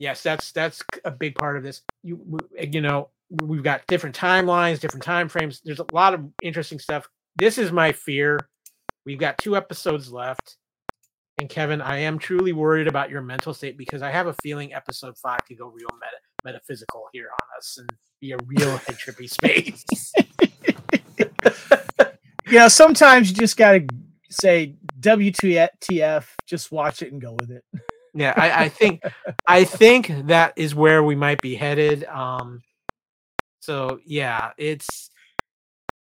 Yes, that's that's a big part of this. You you know, we've got different timelines, different time frames. There's a lot of interesting stuff. This is my fear. We've got two episodes left. And Kevin, I am truly worried about your mental state because I have a feeling episode five could go real meta- metaphysical here on us and be a real head trippy space. Yeah, sometimes you just got to say W T F, just watch it and go with it. Yeah, I, I think I think that is where we might be headed. Um, so yeah, it's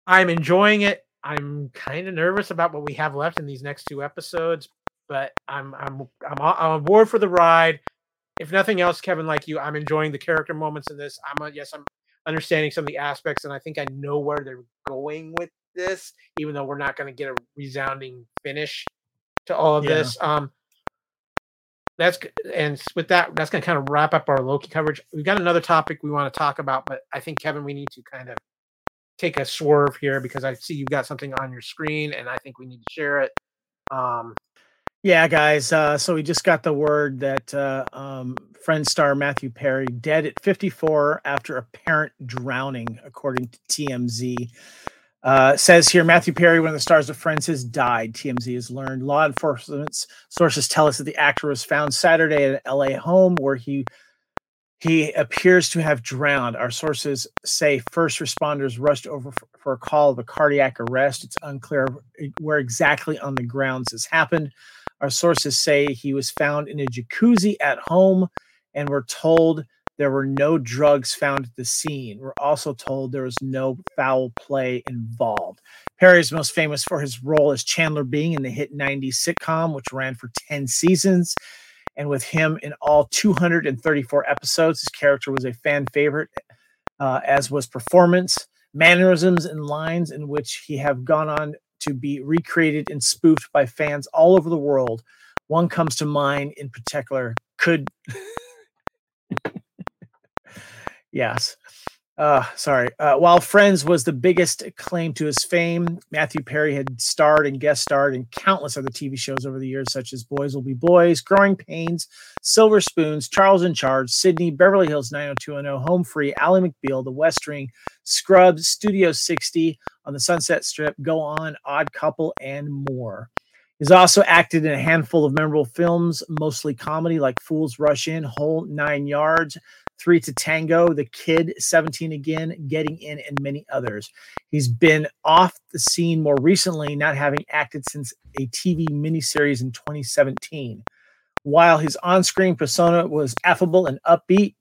I'm enjoying it. I'm kind of nervous about what we have left in these next two episodes, but I'm I'm I'm on board for the ride. If nothing else, Kevin, like you, I'm enjoying the character moments in this. I'm a, yes, I'm understanding some of the aspects, and I think I know where they're going with this, even though we're not going to get a resounding finish to all of yeah. this. Um, That's and with that, that's going to kind of wrap up our Loki coverage. We've got another topic we want to talk about, but I think, Kevin, we need to kind of take a swerve here because I see you've got something on your screen, and I think we need to share it. Um, yeah, guys. Uh, so we just got the word that uh, um, Friend star Matthew Perry dead at fifty-four after apparent drowning, according to T M Z. Uh, says here, Matthew Perry, one of the stars of Friends, has died. T M Z has learned. Law enforcement sources tell us that the actor was found Saturday at an L A home where he he appears to have drowned. Our sources say first responders rushed over for, for a call of a cardiac arrest. It's unclear where exactly on the grounds this happened. Our sources say he was found in a jacuzzi at home, and we're told there were no drugs found at the scene. We're also told there was no foul play involved. Perry is most famous for his role as Chandler Bing in the hit nineties sitcom, which ran for ten seasons. And with him in all two hundred thirty-four episodes, his character was a fan favorite, uh, as was performance, mannerisms, and lines in which he have gone on to be recreated and spoofed by fans all over the world. One comes to mind in particular. Could... Yes. Uh, sorry. Uh, while Friends was the biggest claim to his fame, Matthew Perry had starred and guest starred in countless other T V shows over the years, such as Boys Will Be Boys, Growing Pains, Silver Spoons, Charles in Charge, Sydney, Beverly Hills nine oh two one oh, Home Free, Ally McBeal, The West Wing, Scrubs, Studio sixty, On the Sunset Strip, Go On, Odd Couple, and more. He's also acted in a handful of memorable films, mostly comedy, like Fools Rush In, Whole Nine Yards, Three to Tango, The Kid, seventeen Again, Getting In, and many others. He's been off the scene more recently, not having acted since a T V miniseries in twenty seventeen. While his on-screen persona was affable and upbeat,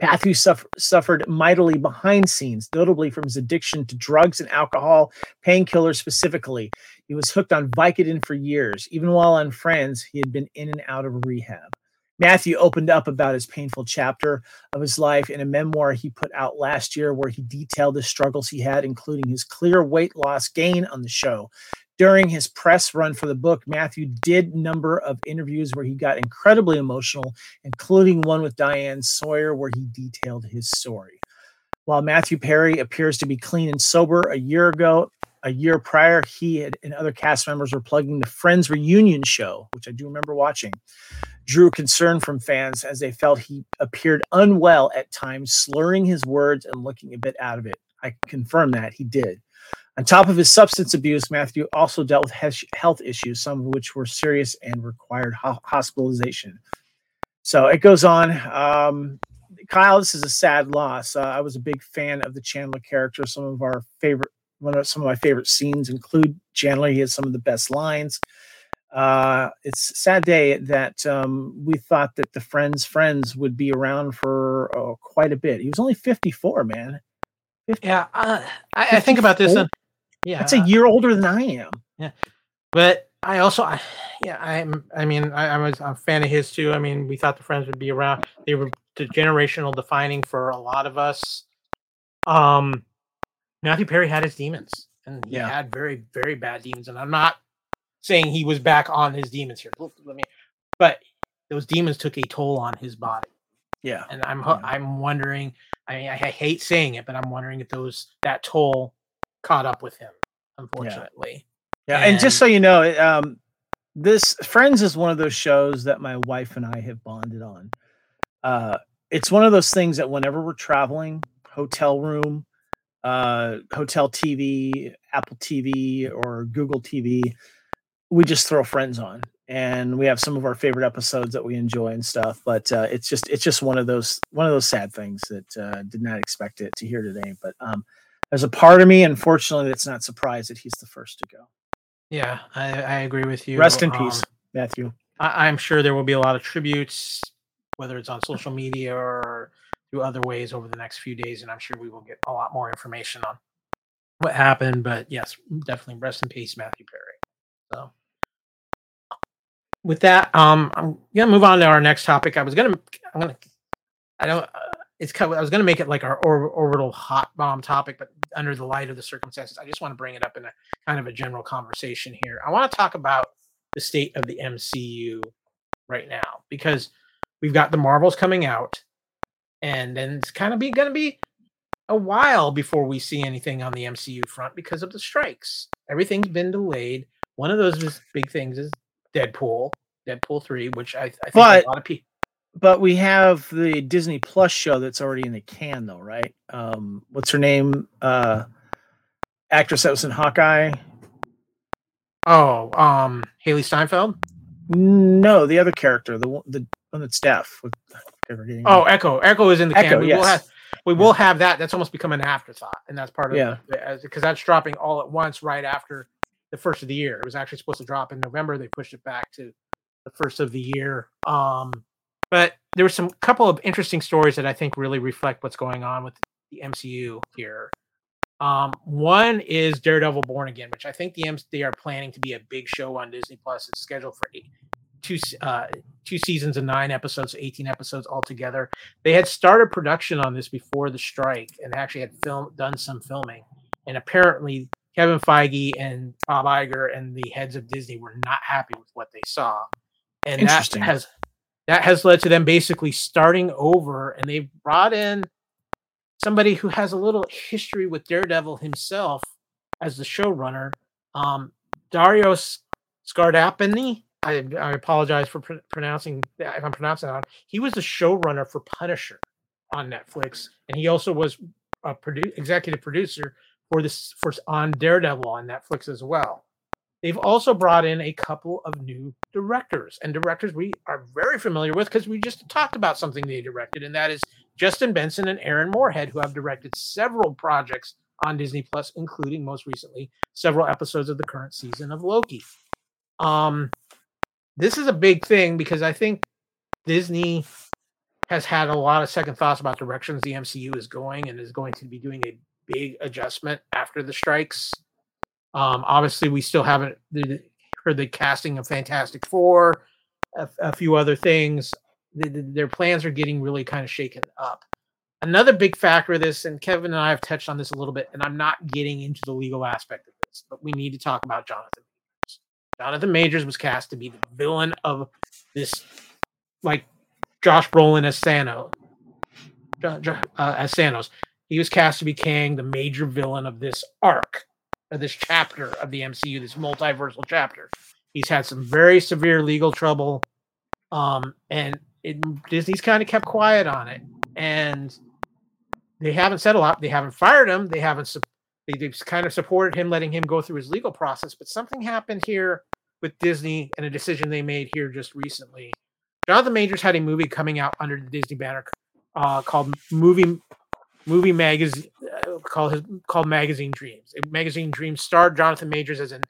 Pathew suffer- suffered mightily behind scenes, notably from his addiction to drugs and alcohol, painkillers specifically. He was hooked on Vicodin for years. Even while on Friends, he had been in and out of rehab. Matthew opened up about his painful chapter of his life in a memoir he put out last year where he detailed the struggles he had, including his clear weight loss gain on the show. During his press run for the book, Matthew did a number of interviews where he got incredibly emotional, including one with Diane Sawyer where he detailed his story. While Matthew Perry appears to be clean and sober, a year ago, a year prior, he and other cast members were plugging the Friends reunion show, which I do remember watching, drew concern from fans as they felt he appeared unwell at times, slurring his words and looking a bit out of it. I can confirm that he did. On top of his substance abuse, Matthew also dealt with health issues, some of which were serious and required ho- hospitalization. So it goes on. Um, Kyle, this is a sad loss. Uh, I was a big fan of the Chandler character. Some of our favorite, one of some of my favorite scenes include Chandler. He has some of the best lines. Uh, it's a sad day that um, we thought that the Friends Friends would be around for oh, quite a bit. He was only fifty-four, man. fifty, yeah, uh, I, I think about this. And, yeah, that's a year older than I am. Yeah, but I also, I, yeah, I'm. I mean, I, I'm, a, I'm a fan of his too. I mean, we thought the Friends would be around. They were the generational defining for a lot of us. Um, Matthew Perry had his demons, and he yeah. had very, very bad demons. And I'm not saying he was back on his demons here. Let me, but those demons took a toll on his body. Yeah, and I'm yeah. I'm wondering. I mean, I hate saying it, but I'm wondering if those that toll caught up with him. Unfortunately, yeah. yeah. And, and just so you know, um, this Friends is one of those shows that my wife and I have bonded on. Uh, it's one of those things that whenever we're traveling, hotel room, uh, hotel T V, Apple T V, or Google T V, we just throw Friends on, and we have some of our favorite episodes that we enjoy and stuff. But uh, it's just it's just one of those one of those sad things that uh, did not expect it to hear today. But um, there's a part of me, unfortunately, that's not surprised that he's the first to go. Yeah, I, I agree with you. Rest in um, peace, Matthew. I, I'm sure there will be a lot of tributes, whether it's on social media or through other ways over the next few days, and I'm sure we will get a lot more information on what happened. But yes, definitely rest in peace, Matthew Perry. So. With that, um, I'm gonna move on to our next topic. I was gonna, I'm gonna, I don't, uh, it's kind of, I was gonna make it like our or- orbital hot bomb topic, but under the light of the circumstances, I just want to bring it up in a kind of a general conversation here. I want to talk about the state of the M C U right now because we've got the Marvels coming out, and then it's kind of be gonna be a while before we see anything on the M C U front because of the strikes. Everything's been delayed. One of those big things is Deadpool, Deadpool three, which I, I think but, a lot of people. But we have the Disney Plus show that's already in the can, though, right? Um, what's her name? Uh, actress that was in Hawkeye. Oh, um, Haley Steinfeld. No, the other character, the one, the one that's deaf. With, oh, it. Echo. Echo is in the Echo, can. We yes. will have, we will have that. That's almost become an afterthought, and that's part of yeah. it because that's dropping all at once right after the first of the year. It was actually supposed to drop in November. They pushed it back to the first of the year. Um, but there were some couple of interesting stories that I think really reflect what's going on with the M C U here. Um, one is Daredevil Born Again, which I think the M- they are planning to be a big show on Disney Plus. It's scheduled for eight, two, uh, two seasons and nine episodes, eighteen episodes altogether. They had started production on this before the strike and actually had film done some filming. And apparently Kevin Feige and Bob Iger and the heads of Disney were not happy with what they saw. And that has that has led to them basically starting over, and they brought in somebody who has a little history with Daredevil himself as the showrunner, um, Dario Scardapani. I, I apologize for pr- pronouncing if I'm pronouncing that. He was the showrunner for Punisher on Netflix, and he also was a produ- executive producer For this for on Daredevil on Netflix as well. They've also brought in a couple of new directors and directors we are very familiar with because we just talked about something they directed, and that is Justin Benson and Aaron Moorhead, who have directed several projects on Disney Plus, including most recently several episodes of the current season of Loki. Um, this is a big thing because I think Disney has had a lot of second thoughts about directions the M C U is going and is going to be doing a big adjustment after the strikes. Um, obviously, we still haven't heard the casting of Fantastic Four, a, a few other things. The, the, their plans are getting really kind of shaken up. Another big factor of this, and Kevin and I have touched on this a little bit, and I'm not getting into the legal aspect of this, but we need to talk about Jonathan Majors. Jonathan Majors was cast to be the villain of this, like Josh Brolin as Thanos. Uh, as Thanos. He was cast to be Kang, the major villain of this arc, of this chapter of the M C U, this multiversal chapter. He's had some very severe legal trouble, um, and it, Disney's kind of kept quiet on it. And they haven't said a lot. They haven't fired him. They haven't. Su- they, they've kind of supported him, letting him go through his legal process. But something happened here with Disney and a decision they made here just recently. Jonathan Majors had a movie coming out under the Disney banner uh, called Movie Movie Magazine uh, called his, called Magazine Dreams. It, Magazine Dreams starred Jonathan Majors as an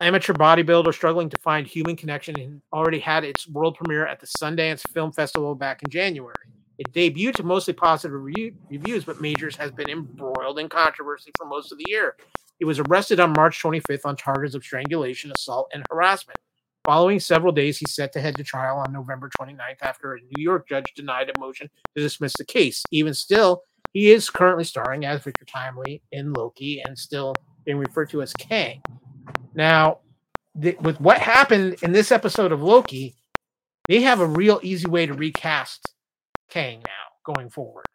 amateur bodybuilder struggling to find human connection, and already had its world premiere at the Sundance Film Festival back in January. It debuted to mostly positive re- reviews, but Majors has been embroiled in controversy for most of the year. He was arrested on March twenty-fifth on charges of strangulation, assault, and harassment. Following several days, he's set to head to trial on November twenty-ninth after a New York judge denied a motion to dismiss the case. Even still, he is currently starring as Victor Timely in Loki and still being referred to as Kang. Now, th- with what happened in this episode of Loki, they have a real easy way to recast Kang now going forward,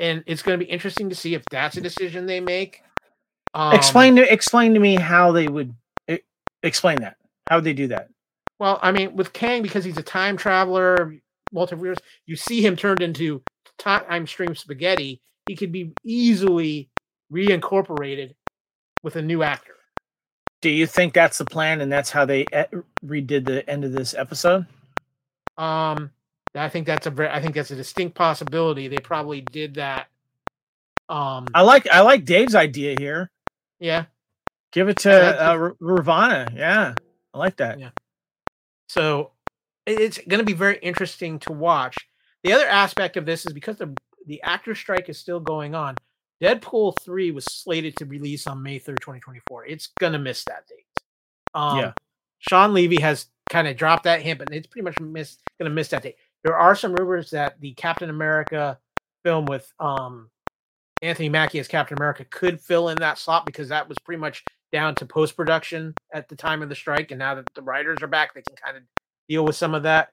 and it's going to be interesting to see if that's a decision they make. Um, explain to explain to me how they would uh, explain that. How would they do that? Well, I mean, with Kang, because he's a time traveler, multiverse, you see him turned into time stream spaghetti. He could be easily reincorporated with a new actor. Do you think that's the plan, and that's how they redid the end of this episode? Um. I think that's a I think that's a distinct possibility. They probably did that. Um, I like I like Dave's idea here. Yeah, give it to uh, Ravana. Yeah, I like that. Yeah. So it's going to be very interesting to watch. The other aspect of this is because the the actor strike is still going on. Deadpool three was slated to release on May third, twenty twenty-four. It's going to miss that date. Um, yeah. Sean Levy has kind of dropped that hint, but it's pretty much miss going to miss that date. There are some rumors that the Captain America film with um, Anthony Mackie as Captain America could fill in that slot, because that was pretty much down to post-production at the time of the strike. And now that the writers are back, they can kind of deal with some of that.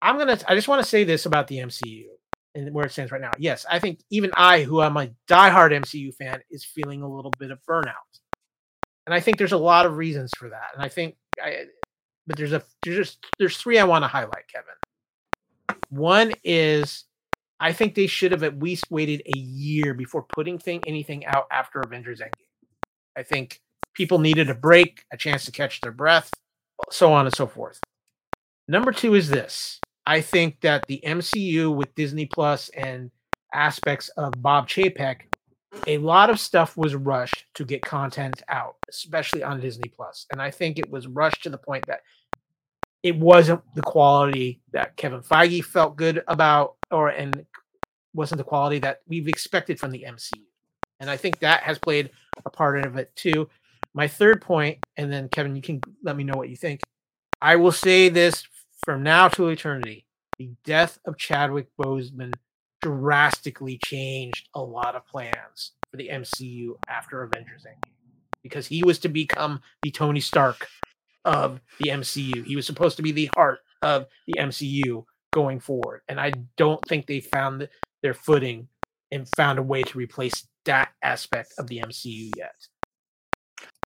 I'm going to, I just want to say this about the M C U and where it stands right now. Yes, I think even I, who am a diehard M C U fan, is feeling a little bit of burnout. And I think there's a lot of reasons for that. And I think I, But there's a there's just there's three I want to highlight, Kevin. One is, I think they should have at least waited a year before putting thing anything out after Avengers Endgame. I think people needed a break, a chance to catch their breath, so on and so forth. Number two is this. I think that the M C U with Disney Plus and aspects of Bob Chapek, a lot of stuff was rushed to get content out, especially on Disney Plus. And I think it was rushed to the point that it wasn't the quality that Kevin Feige felt good about, or and wasn't the quality that we've expected from the M C U. And I think that has played a part of it too. My third point, and then Kevin, you can let me know what you think. I will say this from now to eternity. The death of Chadwick Boseman drastically changed a lot of plans for the M C U after Avengers Endgame, because he was to become the Tony Stark of the M C U. He was supposed to be the heart of the M C U going forward. And I don't think they found their footing and found a way to replace that aspect of the M C U yet.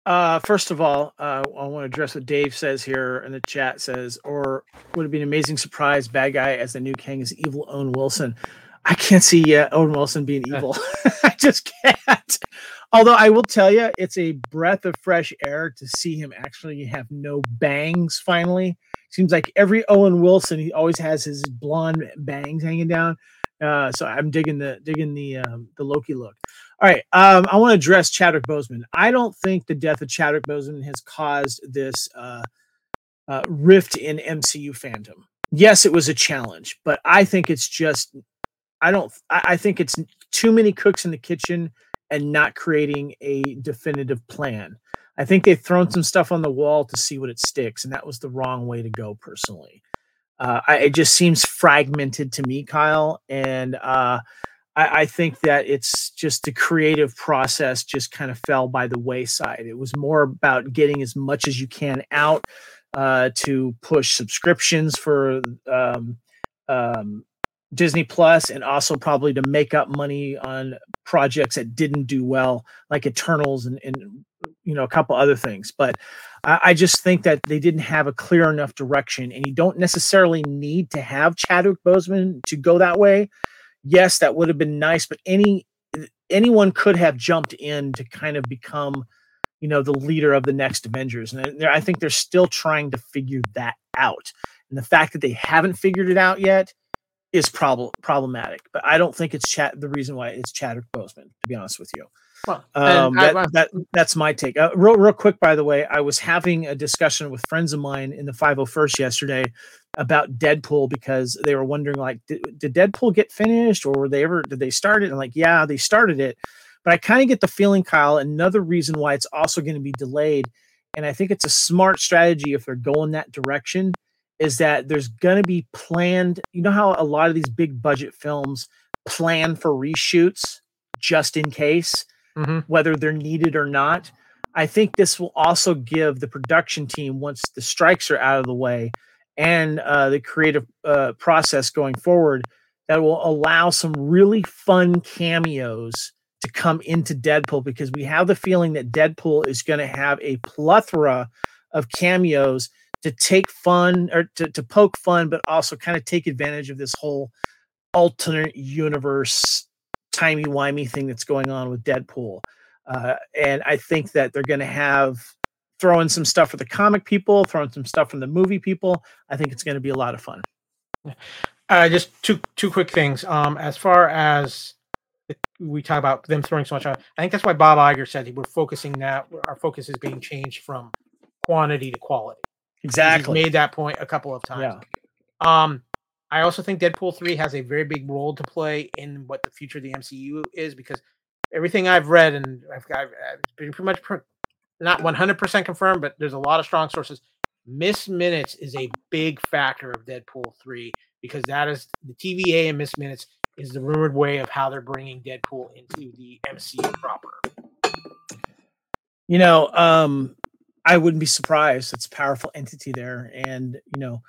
Uh, first of all, uh, I want to address what Dave says here in the chat. Says, or would it be an amazing surprise, bad guy as the new Kang is evil Owen Wilson? I can't see uh, Owen Wilson being evil. I just can't. Although I will tell you, it's a breath of fresh air to see him actually have no bangs finally. Seems like every Owen Wilson, he always has his blonde bangs hanging down. Uh, so I'm digging the digging the um, the Loki look. All right, um, I want to address Chadwick Boseman. I don't think the death of Chadwick Boseman has caused this uh, uh, rift in M C U fandom. Yes, it was a challenge, but I think it's just, I don't, I think it's too many cooks in the kitchen and not creating a definitive plan. I think they've thrown some stuff on the wall to see what it sticks, and that was the wrong way to go personally. Uh, I, it just seems fragmented to me, Kyle, and uh, I, I think that it's just the creative process just kind of fell by the wayside. It was more about getting as much as you can out, Uh, to push subscriptions for um, um, Disney Plus, and also probably to make up money on projects that didn't do well, like Eternals and, and you know, a couple other things. But I, I just think that they didn't have a clear enough direction, and you don't necessarily need to have Chadwick Boseman to go that way. Yes, that would have been nice, but any anyone could have jumped in to kind of become, you know, the leader of the next Avengers. And I think they're still trying to figure that out. And the fact that they haven't figured it out yet is prob- problematic. But I don't think it's Chad- the reason why it's Chadwick Boseman, to be honest with you. Well, um, that, I, I, that, that's my take. Uh, real, real quick, by the way, I was having a discussion with friends of mine in the five oh first yesterday about Deadpool, because they were wondering, like, did, did Deadpool get finished, or were they ever, did they start it? And like, yeah, they started it. But I kind of get the feeling, Kyle, another reason why it's also going to be delayed, and I think it's a smart strategy if they're going that direction, is that there's going to be planned. You know how a lot of these big budget films plan for reshoots just in case, mm-hmm. whether they're needed or not. I think this will also give the production team, once the strikes are out of the way, and uh, the creative uh, process going forward, that will allow some really fun cameos to come into Deadpool, because we have the feeling that Deadpool is going to have a plethora of cameos to take fun, or to, to poke fun, but also kind of take advantage of this whole alternate universe timey-wimey thing that's going on with Deadpool. Uh, and I think that they're going to have throwing some stuff for the comic people, throwing some stuff from the movie people. I think it's going to be a lot of fun. Uh, just two, two quick things. Um, as far as we talk about them throwing so much on, I think that's why Bob Iger said we're focusing that our focus is being changed from quantity to quality. Exactly. He's made that point a couple of times. Yeah. Um, I also think Deadpool three has a very big role to play in what the future of the M C U is, because everything I've read, and I've, I've been pretty much per, not one hundred percent confirmed, but there's a lot of strong sources. Miss Minutes is a big factor of Deadpool three, because that is the T V A and Miss Minutes is the rumored way of how they're bringing Deadpool into the M C U proper. You know, um, I wouldn't be surprised. It's a powerful entity there, and you know,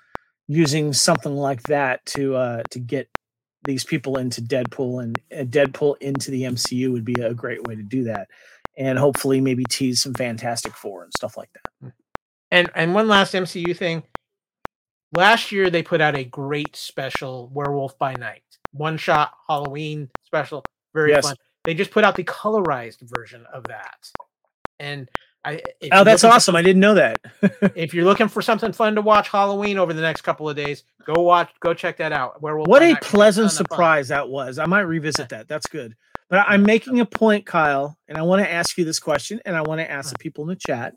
using something like that to uh, to get these people into Deadpool and uh, Deadpool into the M C U would be a great way to do that, and hopefully maybe tease some Fantastic Four and stuff like that. And and one last M C U thing. Last year they put out a great special, Werewolf by Night. One shot Halloween special, very yes. fun. They just put out the colorized version of that, and I. Oh, that's awesome! For, I didn't know that. If you're looking for something fun to watch Halloween over the next couple of days, go watch, go check that out. Werewolf what a pleasant surprise that was! I might revisit that. That's good. But I'm making a point, Kyle, and I want to ask you this question, and I want to ask the people in the chat,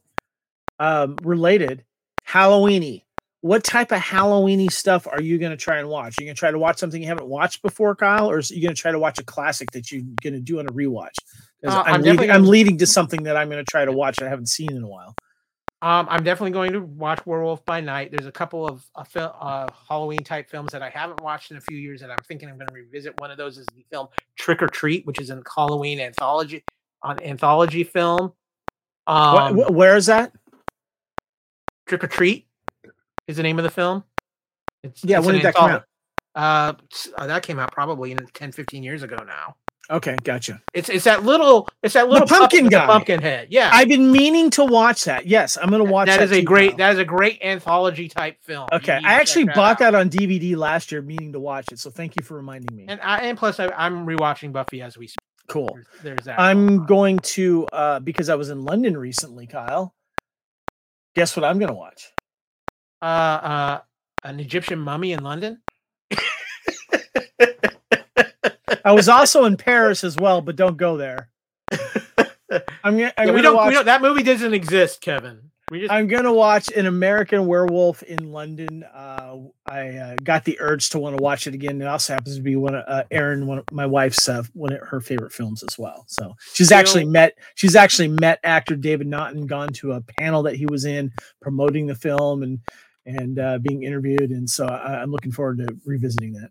um, related, Halloweeny. What type of Halloweeny stuff are you going to try and watch? Are you going to try to watch something you haven't watched before, Kyle? Or are you going to try to watch a classic that you're going to do on a rewatch? Uh, I'm, I'm, leading, gonna... I'm leading to something that I'm going to try to watch that I haven't seen in a while. Um, I'm definitely going to watch Werewolf by Night. There's a couple of uh, fil- uh, Halloween-type films that I haven't watched in a few years that I'm thinking I'm going to revisit. One of those is the film Trick or Treat, which is a Halloween anthology, an anthology film. Um, what, where is that? Trick or Treat is the name of the film. It's, yeah, it's when did that come out? Uh, oh, that came out probably ten, fifteen years ago now. Okay, gotcha. It's it's that little it's that little the pumpkin pup, guy, the pumpkin head. Yeah, I've been meaning to watch that. Yes, I'm gonna watch that. That, that is a great now. that is a great anthology type film. Okay, I actually that bought out. that on D V D last year, meaning to watch it. So thank you for reminding me. And I, and plus I, I'm rewatching Buffy as we speak. Cool. There's, there's that. I'm going to uh, because I was in London recently, Kyle. Guess what I'm gonna watch. Uh, uh, an Egyptian mummy in London. I was also in Paris as well, but don't go there. I'm, gonna, I'm yeah, we, don't, watch... we don't. That movie doesn't exist, Kevin. We just- I'm going to watch An American Werewolf in London. Uh, I uh, got the urge to want to watch it again. It also happens to be one of uh, Erin, one of my wife's, uh, one of her favorite films as well. So she's you actually know- met she's actually met actor David Naughton, gone to a panel that he was in promoting the film and and uh, being interviewed. And so I, I'm looking forward to revisiting that.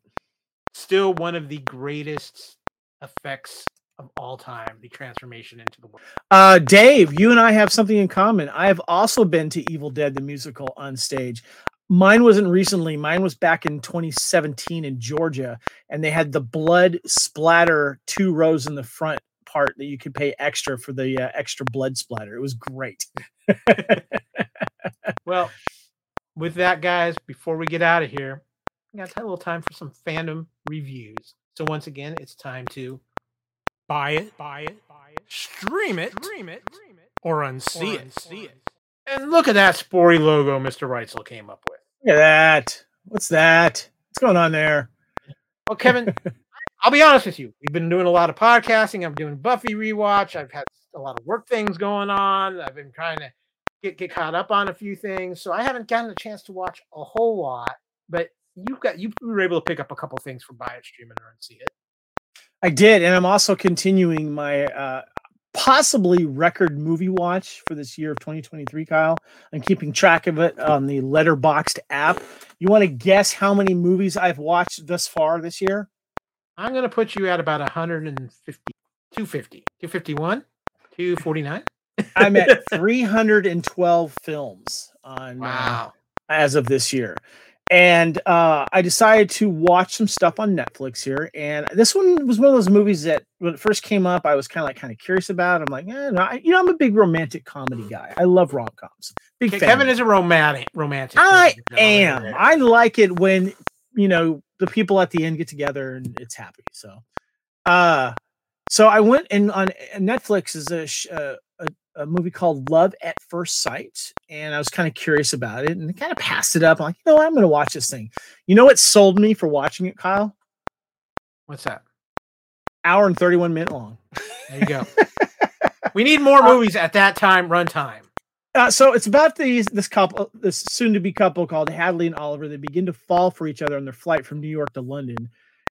Still one of the greatest effects of all time, the transformation into the world. Uh, Dave, you and I have something in common. I have also been to Evil Dead the Musical on stage. Mine wasn't recently. Mine was back in twenty seventeen in Georgia, and they had the blood splatter two rows in the front part that you could pay extra for the uh, extra blood splatter. It was great. Well, with that, guys, before we get out of here, we got a little time for some fandom reviews. So once again, it's time to Buy it, buy it, buy it, stream it, stream it, or unsee it, see it. And look at that spory logo Mister Reitzel came up with. Look at that. What's that? What's going on there? Well, Kevin, I'll be honest with you. We've been doing a lot of podcasting. I'm doing Buffy rewatch. I've had a lot of work things going on. I've been trying to get, get caught up on a few things. So I haven't gotten a chance to watch a whole lot, but you've got, you were able to pick up a couple things from Buy It, Stream It, or Unsee It. I did, and I'm also continuing my uh, possibly record movie watch for this year of twenty twenty-three, Kyle. I'm keeping track of it on the Letterboxd app. You want to guess how many movies I've watched thus far this year? I'm going to put you at about one hundred fifty, two hundred fifty, two hundred fifty-one, two hundred forty-nine. I'm at three hundred twelve films on wow. uh, as of this year. And uh, I decided to watch some stuff on Netflix here. And this one was one of those movies that when it first came up, I was kind of like kind of curious about. I'm like, eh, no, I, you know, I'm a big romantic comedy guy. I love rom-coms. Big okay, fan. Kevin is a romantic. romantic. I am. Romantic. I like it when, you know, the people at the end get together and it's happy. So uh, so I went and on Netflix is a sh- uh, a A movie called Love at First Sight, and I was kind of curious about it, and I kind of passed it up. I'm like, you know what? I'm going to watch this thing. You know what sold me for watching it, Kyle? What's that? Hour and thirty-one minute long. There you go. We need more movies at that time runtime. Uh, so it's about these this couple, this soon-to-be couple called Hadley and Oliver. They begin to fall for each other on their flight from New York to London.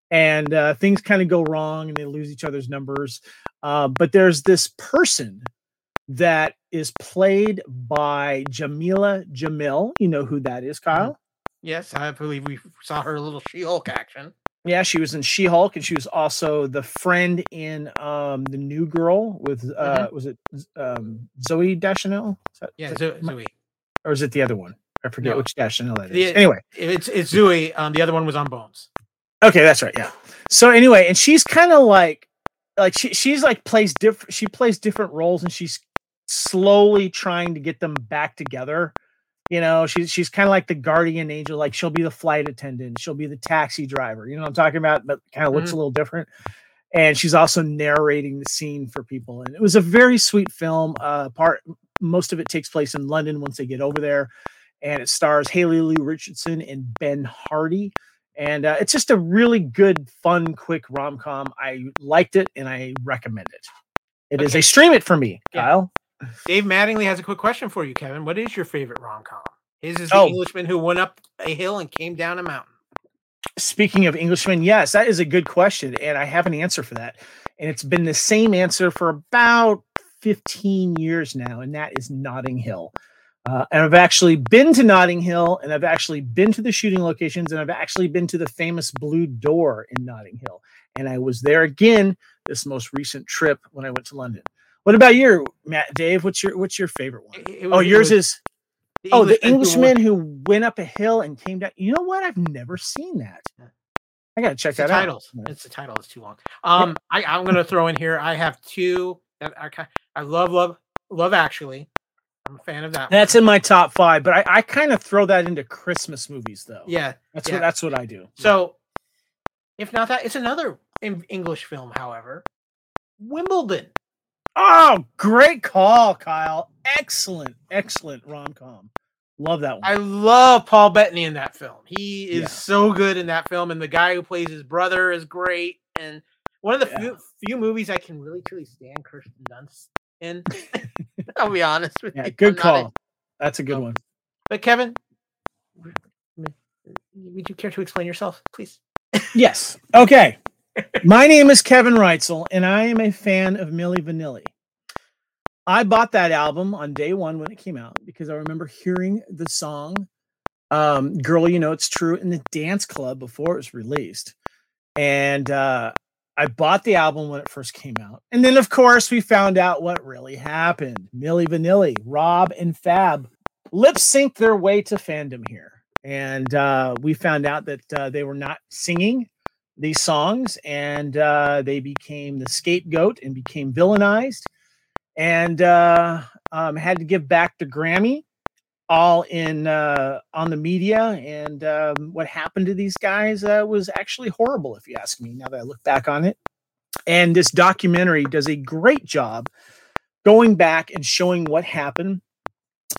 And uh, things kind of go wrong, and they lose each other's numbers. Uh, but there's this person that is played by Jamila Jamil. You know who that is, Kyle? Yes, I believe we saw her little She-Hulk action. Yeah, she was in She-Hulk, and she was also the friend in um, The New Girl with, uh, mm-hmm. was it um, Zooey Deschanel? Is that, yeah, is that Zo- my, Zooey. Or is it the other one? I forget no. which Deschanel that is. The, anyway. It's it's Zooey. Um, the other one was on Bones. Okay, that's right, yeah. So anyway, and she's kind of like, like she she's like plays different, she plays different roles, and she's slowly trying to get them back together. You know, she's she's kind of like the guardian angel. Like she'll be the flight attendant, she'll be the taxi driver. You know what I'm talking about? But kind of looks mm-hmm. a little different. And she's also narrating the scene for people. And it was a very sweet film. Uh, part most of it takes place in London once they get over there, and it stars Haley Lou Richardson and Ben Hardy. And uh, it's just a really good, fun, quick rom-com. I liked it, and I recommend it. It okay. is a stream it for me, yeah. Kyle. Dave Mattingly has a quick question for you, Kevin. What is your favorite rom-com? His is The oh. Englishman Who Went Up a Hill and Came Down a Mountain. Speaking of Englishmen, yes, that is a good question, and I have an answer for that. And it's been the same answer for about fifteen years now, and that is Notting Hill. Uh, and I've actually been to Notting Hill, and I've actually been to the shooting locations, and I've actually been to the famous Blue Door in Notting Hill. And I was there again this most recent trip when I went to London. What about you, Matt, Dave? What's your what's your favorite one? It, it was, oh, yours is the oh, English the Englishman who went. who went up a hill and came down. You know what? I've never seen that. I gotta check it's that the titles. out. It's the title is too long. Um, I, I'm gonna throw in here. I have two that I I love love love actually. I'm a fan of that. That's one. in my top five, but I, I kind of throw that into Christmas movies though. Yeah, that's yeah. what that's what I do. So, if not that, it's another English film. However, Wimbledon. Oh, great call, Kyle. Excellent, excellent rom-com. Love that one. I love Paul Bettany in that film. He is yeah. so good in that film, and the guy who plays his brother is great. And one of the yeah. few, few movies I can really, truly stand Kirsten Dunst in. I'll be honest with yeah, you. Good I'm call. Not That's a good um, one. But Kevin, would you care to explain yourself, please? Yes. Okay. My name is Kevin Reitzel, and I am a fan of Milli Vanilli. I bought that album on day one when it came out because I remember hearing the song um, Girl, You Know It's True in the dance club before it was released. And uh, I bought the album when it first came out. And then, of course, we found out what really happened. Milli Vanilli, Rob and Fab lip synced their way to fandom here. And uh, we found out that uh, they were not singing these songs, and uh, they became the scapegoat and became villainized. And uh, um, had to give back to Grammy, all in uh, on the media. And um, what happened to these guys uh, was actually horrible, if you ask me, now that I look back on it. And this documentary does a great job going back and showing what happened.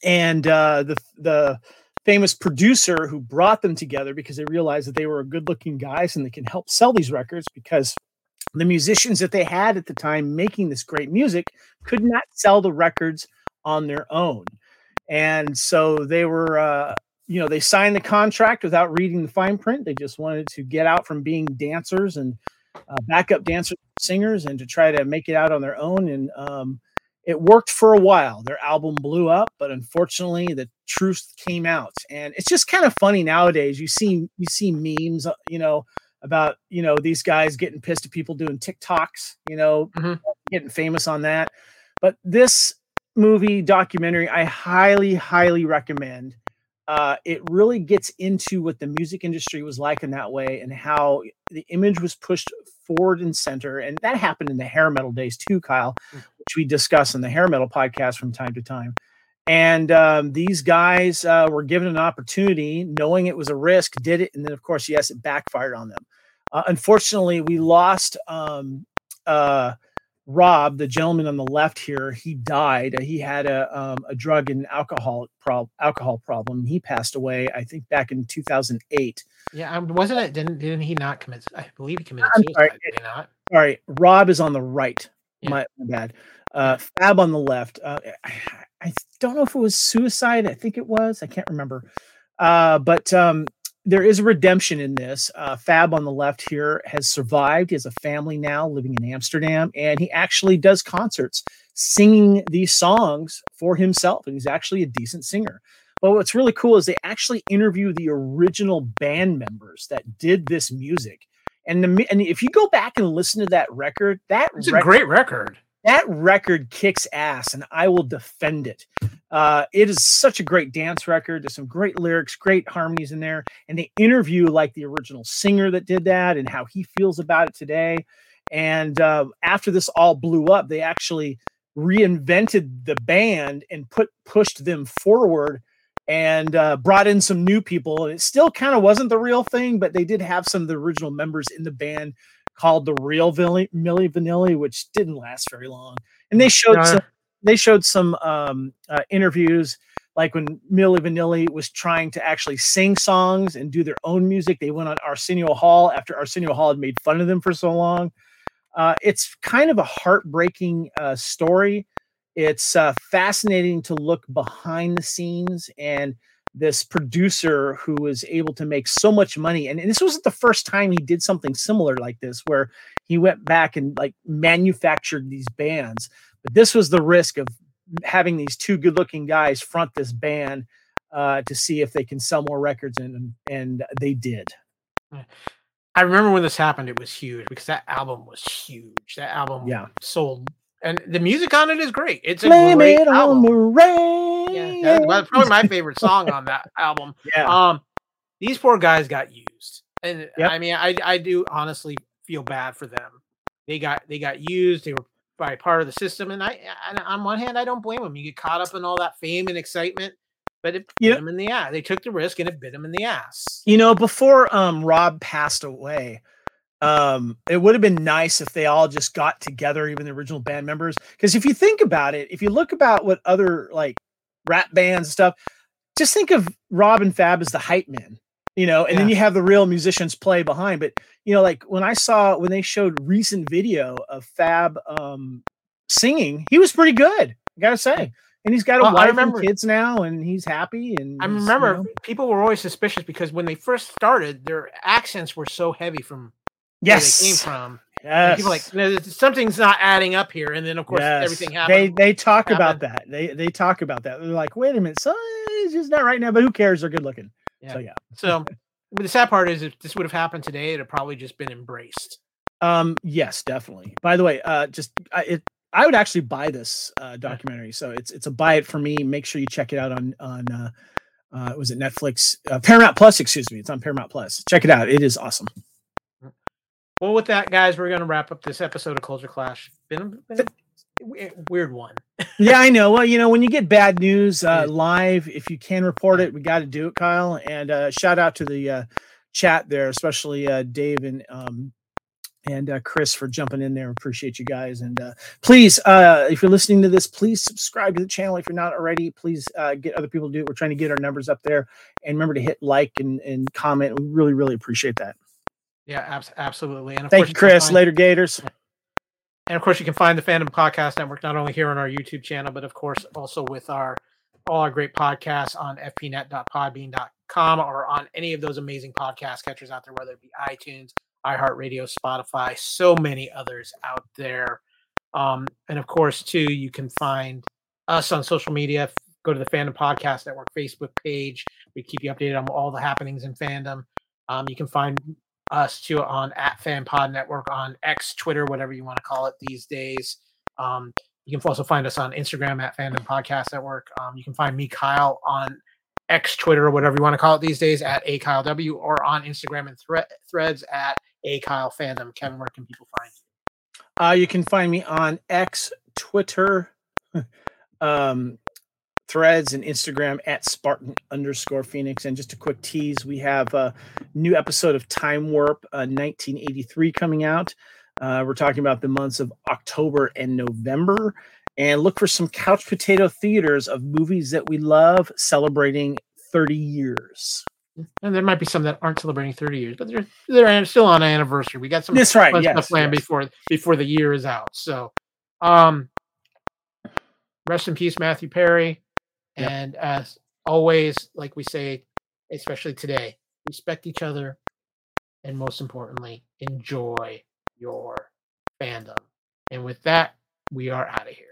And uh, the the famous producer who brought them together, because they realized that they were good-looking guys and they can help sell these records, because the musicians that they had at the time making this great music could not sell the records on their own. And so they were, uh, you know, they signed the contract without reading the fine print. They just wanted to get out from being dancers and uh, backup dancers, singers, and to try to make it out on their own. And um, it worked for a while. Their album blew up, but unfortunately the truth came out. And it's just kind of funny nowadays. You see, you see memes, you know, about, you know, these guys getting pissed at people doing TikToks, you know, mm-hmm. getting famous on that. But this movie documentary, I highly, highly recommend. Uh, it really gets into what the music industry was like in that way and how the image was pushed forward and center. And that happened in the hair metal days too, Kyle, mm-hmm. which we discuss in the hair metal podcast from time to time. And um, these guys uh, were given an opportunity, knowing it was a risk, did it. And then, of course, yes, it backfired on them. Uh, unfortunately, we lost um, uh, Rob, the gentleman on the left here. He died. He had a, um, a drug and alcohol, prob- alcohol problem. He passed away, I think, back in two thousand eight. Yeah, um, wasn't it? Didn't didn't he not commit? I believe he committed I'm suicide. Sorry. Did he not? All right. Rob is on the right. Yeah. My, my bad. Uh, Fab on the left. Uh, I don't know if it was suicide. I think it was. I can't remember. Uh, but um, there is a redemption in this. Uh, Fab on the left here has survived. He has a family now living in Amsterdam. And he actually does concerts singing these songs for himself. And he's actually a decent singer. But what's really cool is they actually interview the original band members that did this music. And, the, and if you go back and listen to that record, that it's record, a great record. That record kicks ass, and I will defend it. Uh, it is such a great dance record. There's some great lyrics, great harmonies in there. And they interview like the original singer that did that and how he feels about it today. And uh, after this all blew up, they actually reinvented the band and put pushed them forward and uh, brought in some new people. And it still kind of wasn't the real thing, but they did have some of the original members in the band called The Real Milli Vanilli, which didn't last very long. And they showed nah. some, they showed some um, uh, interviews, like when Milli Vanilli was trying to actually sing songs and do their own music. They went on Arsenio Hall after Arsenio Hall had made fun of them for so long. Uh, it's kind of a heartbreaking uh, story. It's uh, fascinating to look behind the scenes and this producer who was able to make so much money. And, and this wasn't the first time he did something similar like this, where he went back and like manufactured these bands. But this was the risk of having these two good looking guys front this band uh, to see if they can sell more records. And, and they did. I remember when this happened, it was huge because that album was huge. That album yeah. sold. And the music on it is great. It's a Blame great it album. On the rain. Yeah, that's probably my favorite song on that album. Yeah. Um, these poor guys got used, and yep. I mean, I I do honestly feel bad for them. They got they got used. They were by part of the system, and I, I on one hand, I don't blame them. You get caught up in all that fame and excitement, but it bit yep. them in the ass. They took the risk, and it bit them in the ass. You know, before um Rob passed away. Um, it would have been nice if they all just got together, even the original band members. Because if you think about it, if you look about what other like rap bands and stuff, just think of Rob and Fab as the hype men, you know, and yeah. then you have the real musicians play behind. But, you know, like when I saw, when they showed recent video of Fab um, singing, he was pretty good. I got to say, And he's got a well, wife remember, and kids now, and he's happy. And I remember you know. people were always suspicious because when they first started, their accents were so heavy from yes. where they came from. Yes. People were like, something's not adding up here. And then, of course, yes. everything happened. They they talk happened. about that. They they talk about that. They're like, wait a minute. So it's just not right now, but who cares? They're good looking. Yeah. So, yeah. So the sad part is if this would have happened today, it would have probably just been embraced. Um. Yes, definitely. By the way, uh, just uh, it. I would actually buy this uh, documentary, so it's it's a buy it for me. Make sure you check it out on on uh, uh, was it Netflix uh, Paramount Plus? Excuse me, it's on Paramount Plus. Check it out; it is awesome. Well, with that, guys, we're going to wrap up this episode of Culture Clash. Been a, been a weird one. Yeah, I know. Well, you know, when you get bad news uh, live, if you can report it, we got to do it, Kyle. And uh, shout out to the uh, chat there, especially uh, Dave and. Um, And uh, Chris for jumping in there. Appreciate you guys. And uh, please, uh, if you're listening to this, please subscribe to the channel. If you're not already, please uh, get other people to do it. We're trying to get our numbers up there. And remember to hit like and, and comment. We really, really appreciate that. Yeah, ab- absolutely. And of Thank course, you, Chris. You find- Later, Gators. And of course, you can find the Fandom Podcast Network not only here on our YouTube channel, but of course, also with our all our great podcasts on f p net dot podbean dot com or on any of those amazing podcast catchers out there, whether it be iTunes, iHeartRadio, Spotify, so many others out there. Um, and of course, too, you can find us on social media. Go to the Fandom Podcast Network Facebook page. We keep you updated on all the happenings in fandom. Um, you can find us, too, on at FanPod Network, on X, Twitter, whatever you want to call it these days. Um, you can also find us on Instagram at Fandom Podcast Network. Um, you can find me, Kyle, on X, Twitter, or whatever you want to call it these days, at A Kyle W, or on Instagram and thre- threads at A Kyle Fandom. Kevin, where can people find you? Uh, you can find me on X, Twitter, um, threads, and Instagram at Spartan underscore Phoenix. And just a quick tease, we have a new episode of Time Warp uh, nineteen eighty-three coming out. Uh, we're talking about the months of October and November. And look for some couch potato theaters of movies that we love celebrating thirty years. And there might be some that aren't celebrating thirty years, but they're they're still on an anniversary. We got some That's right, fun yes, stuff planned yes. before before the year is out. So, um, rest in peace, Matthew Perry. Yep. And as always, like we say, especially today, respect each other, and most importantly, enjoy your fandom. And with that, we are out of here.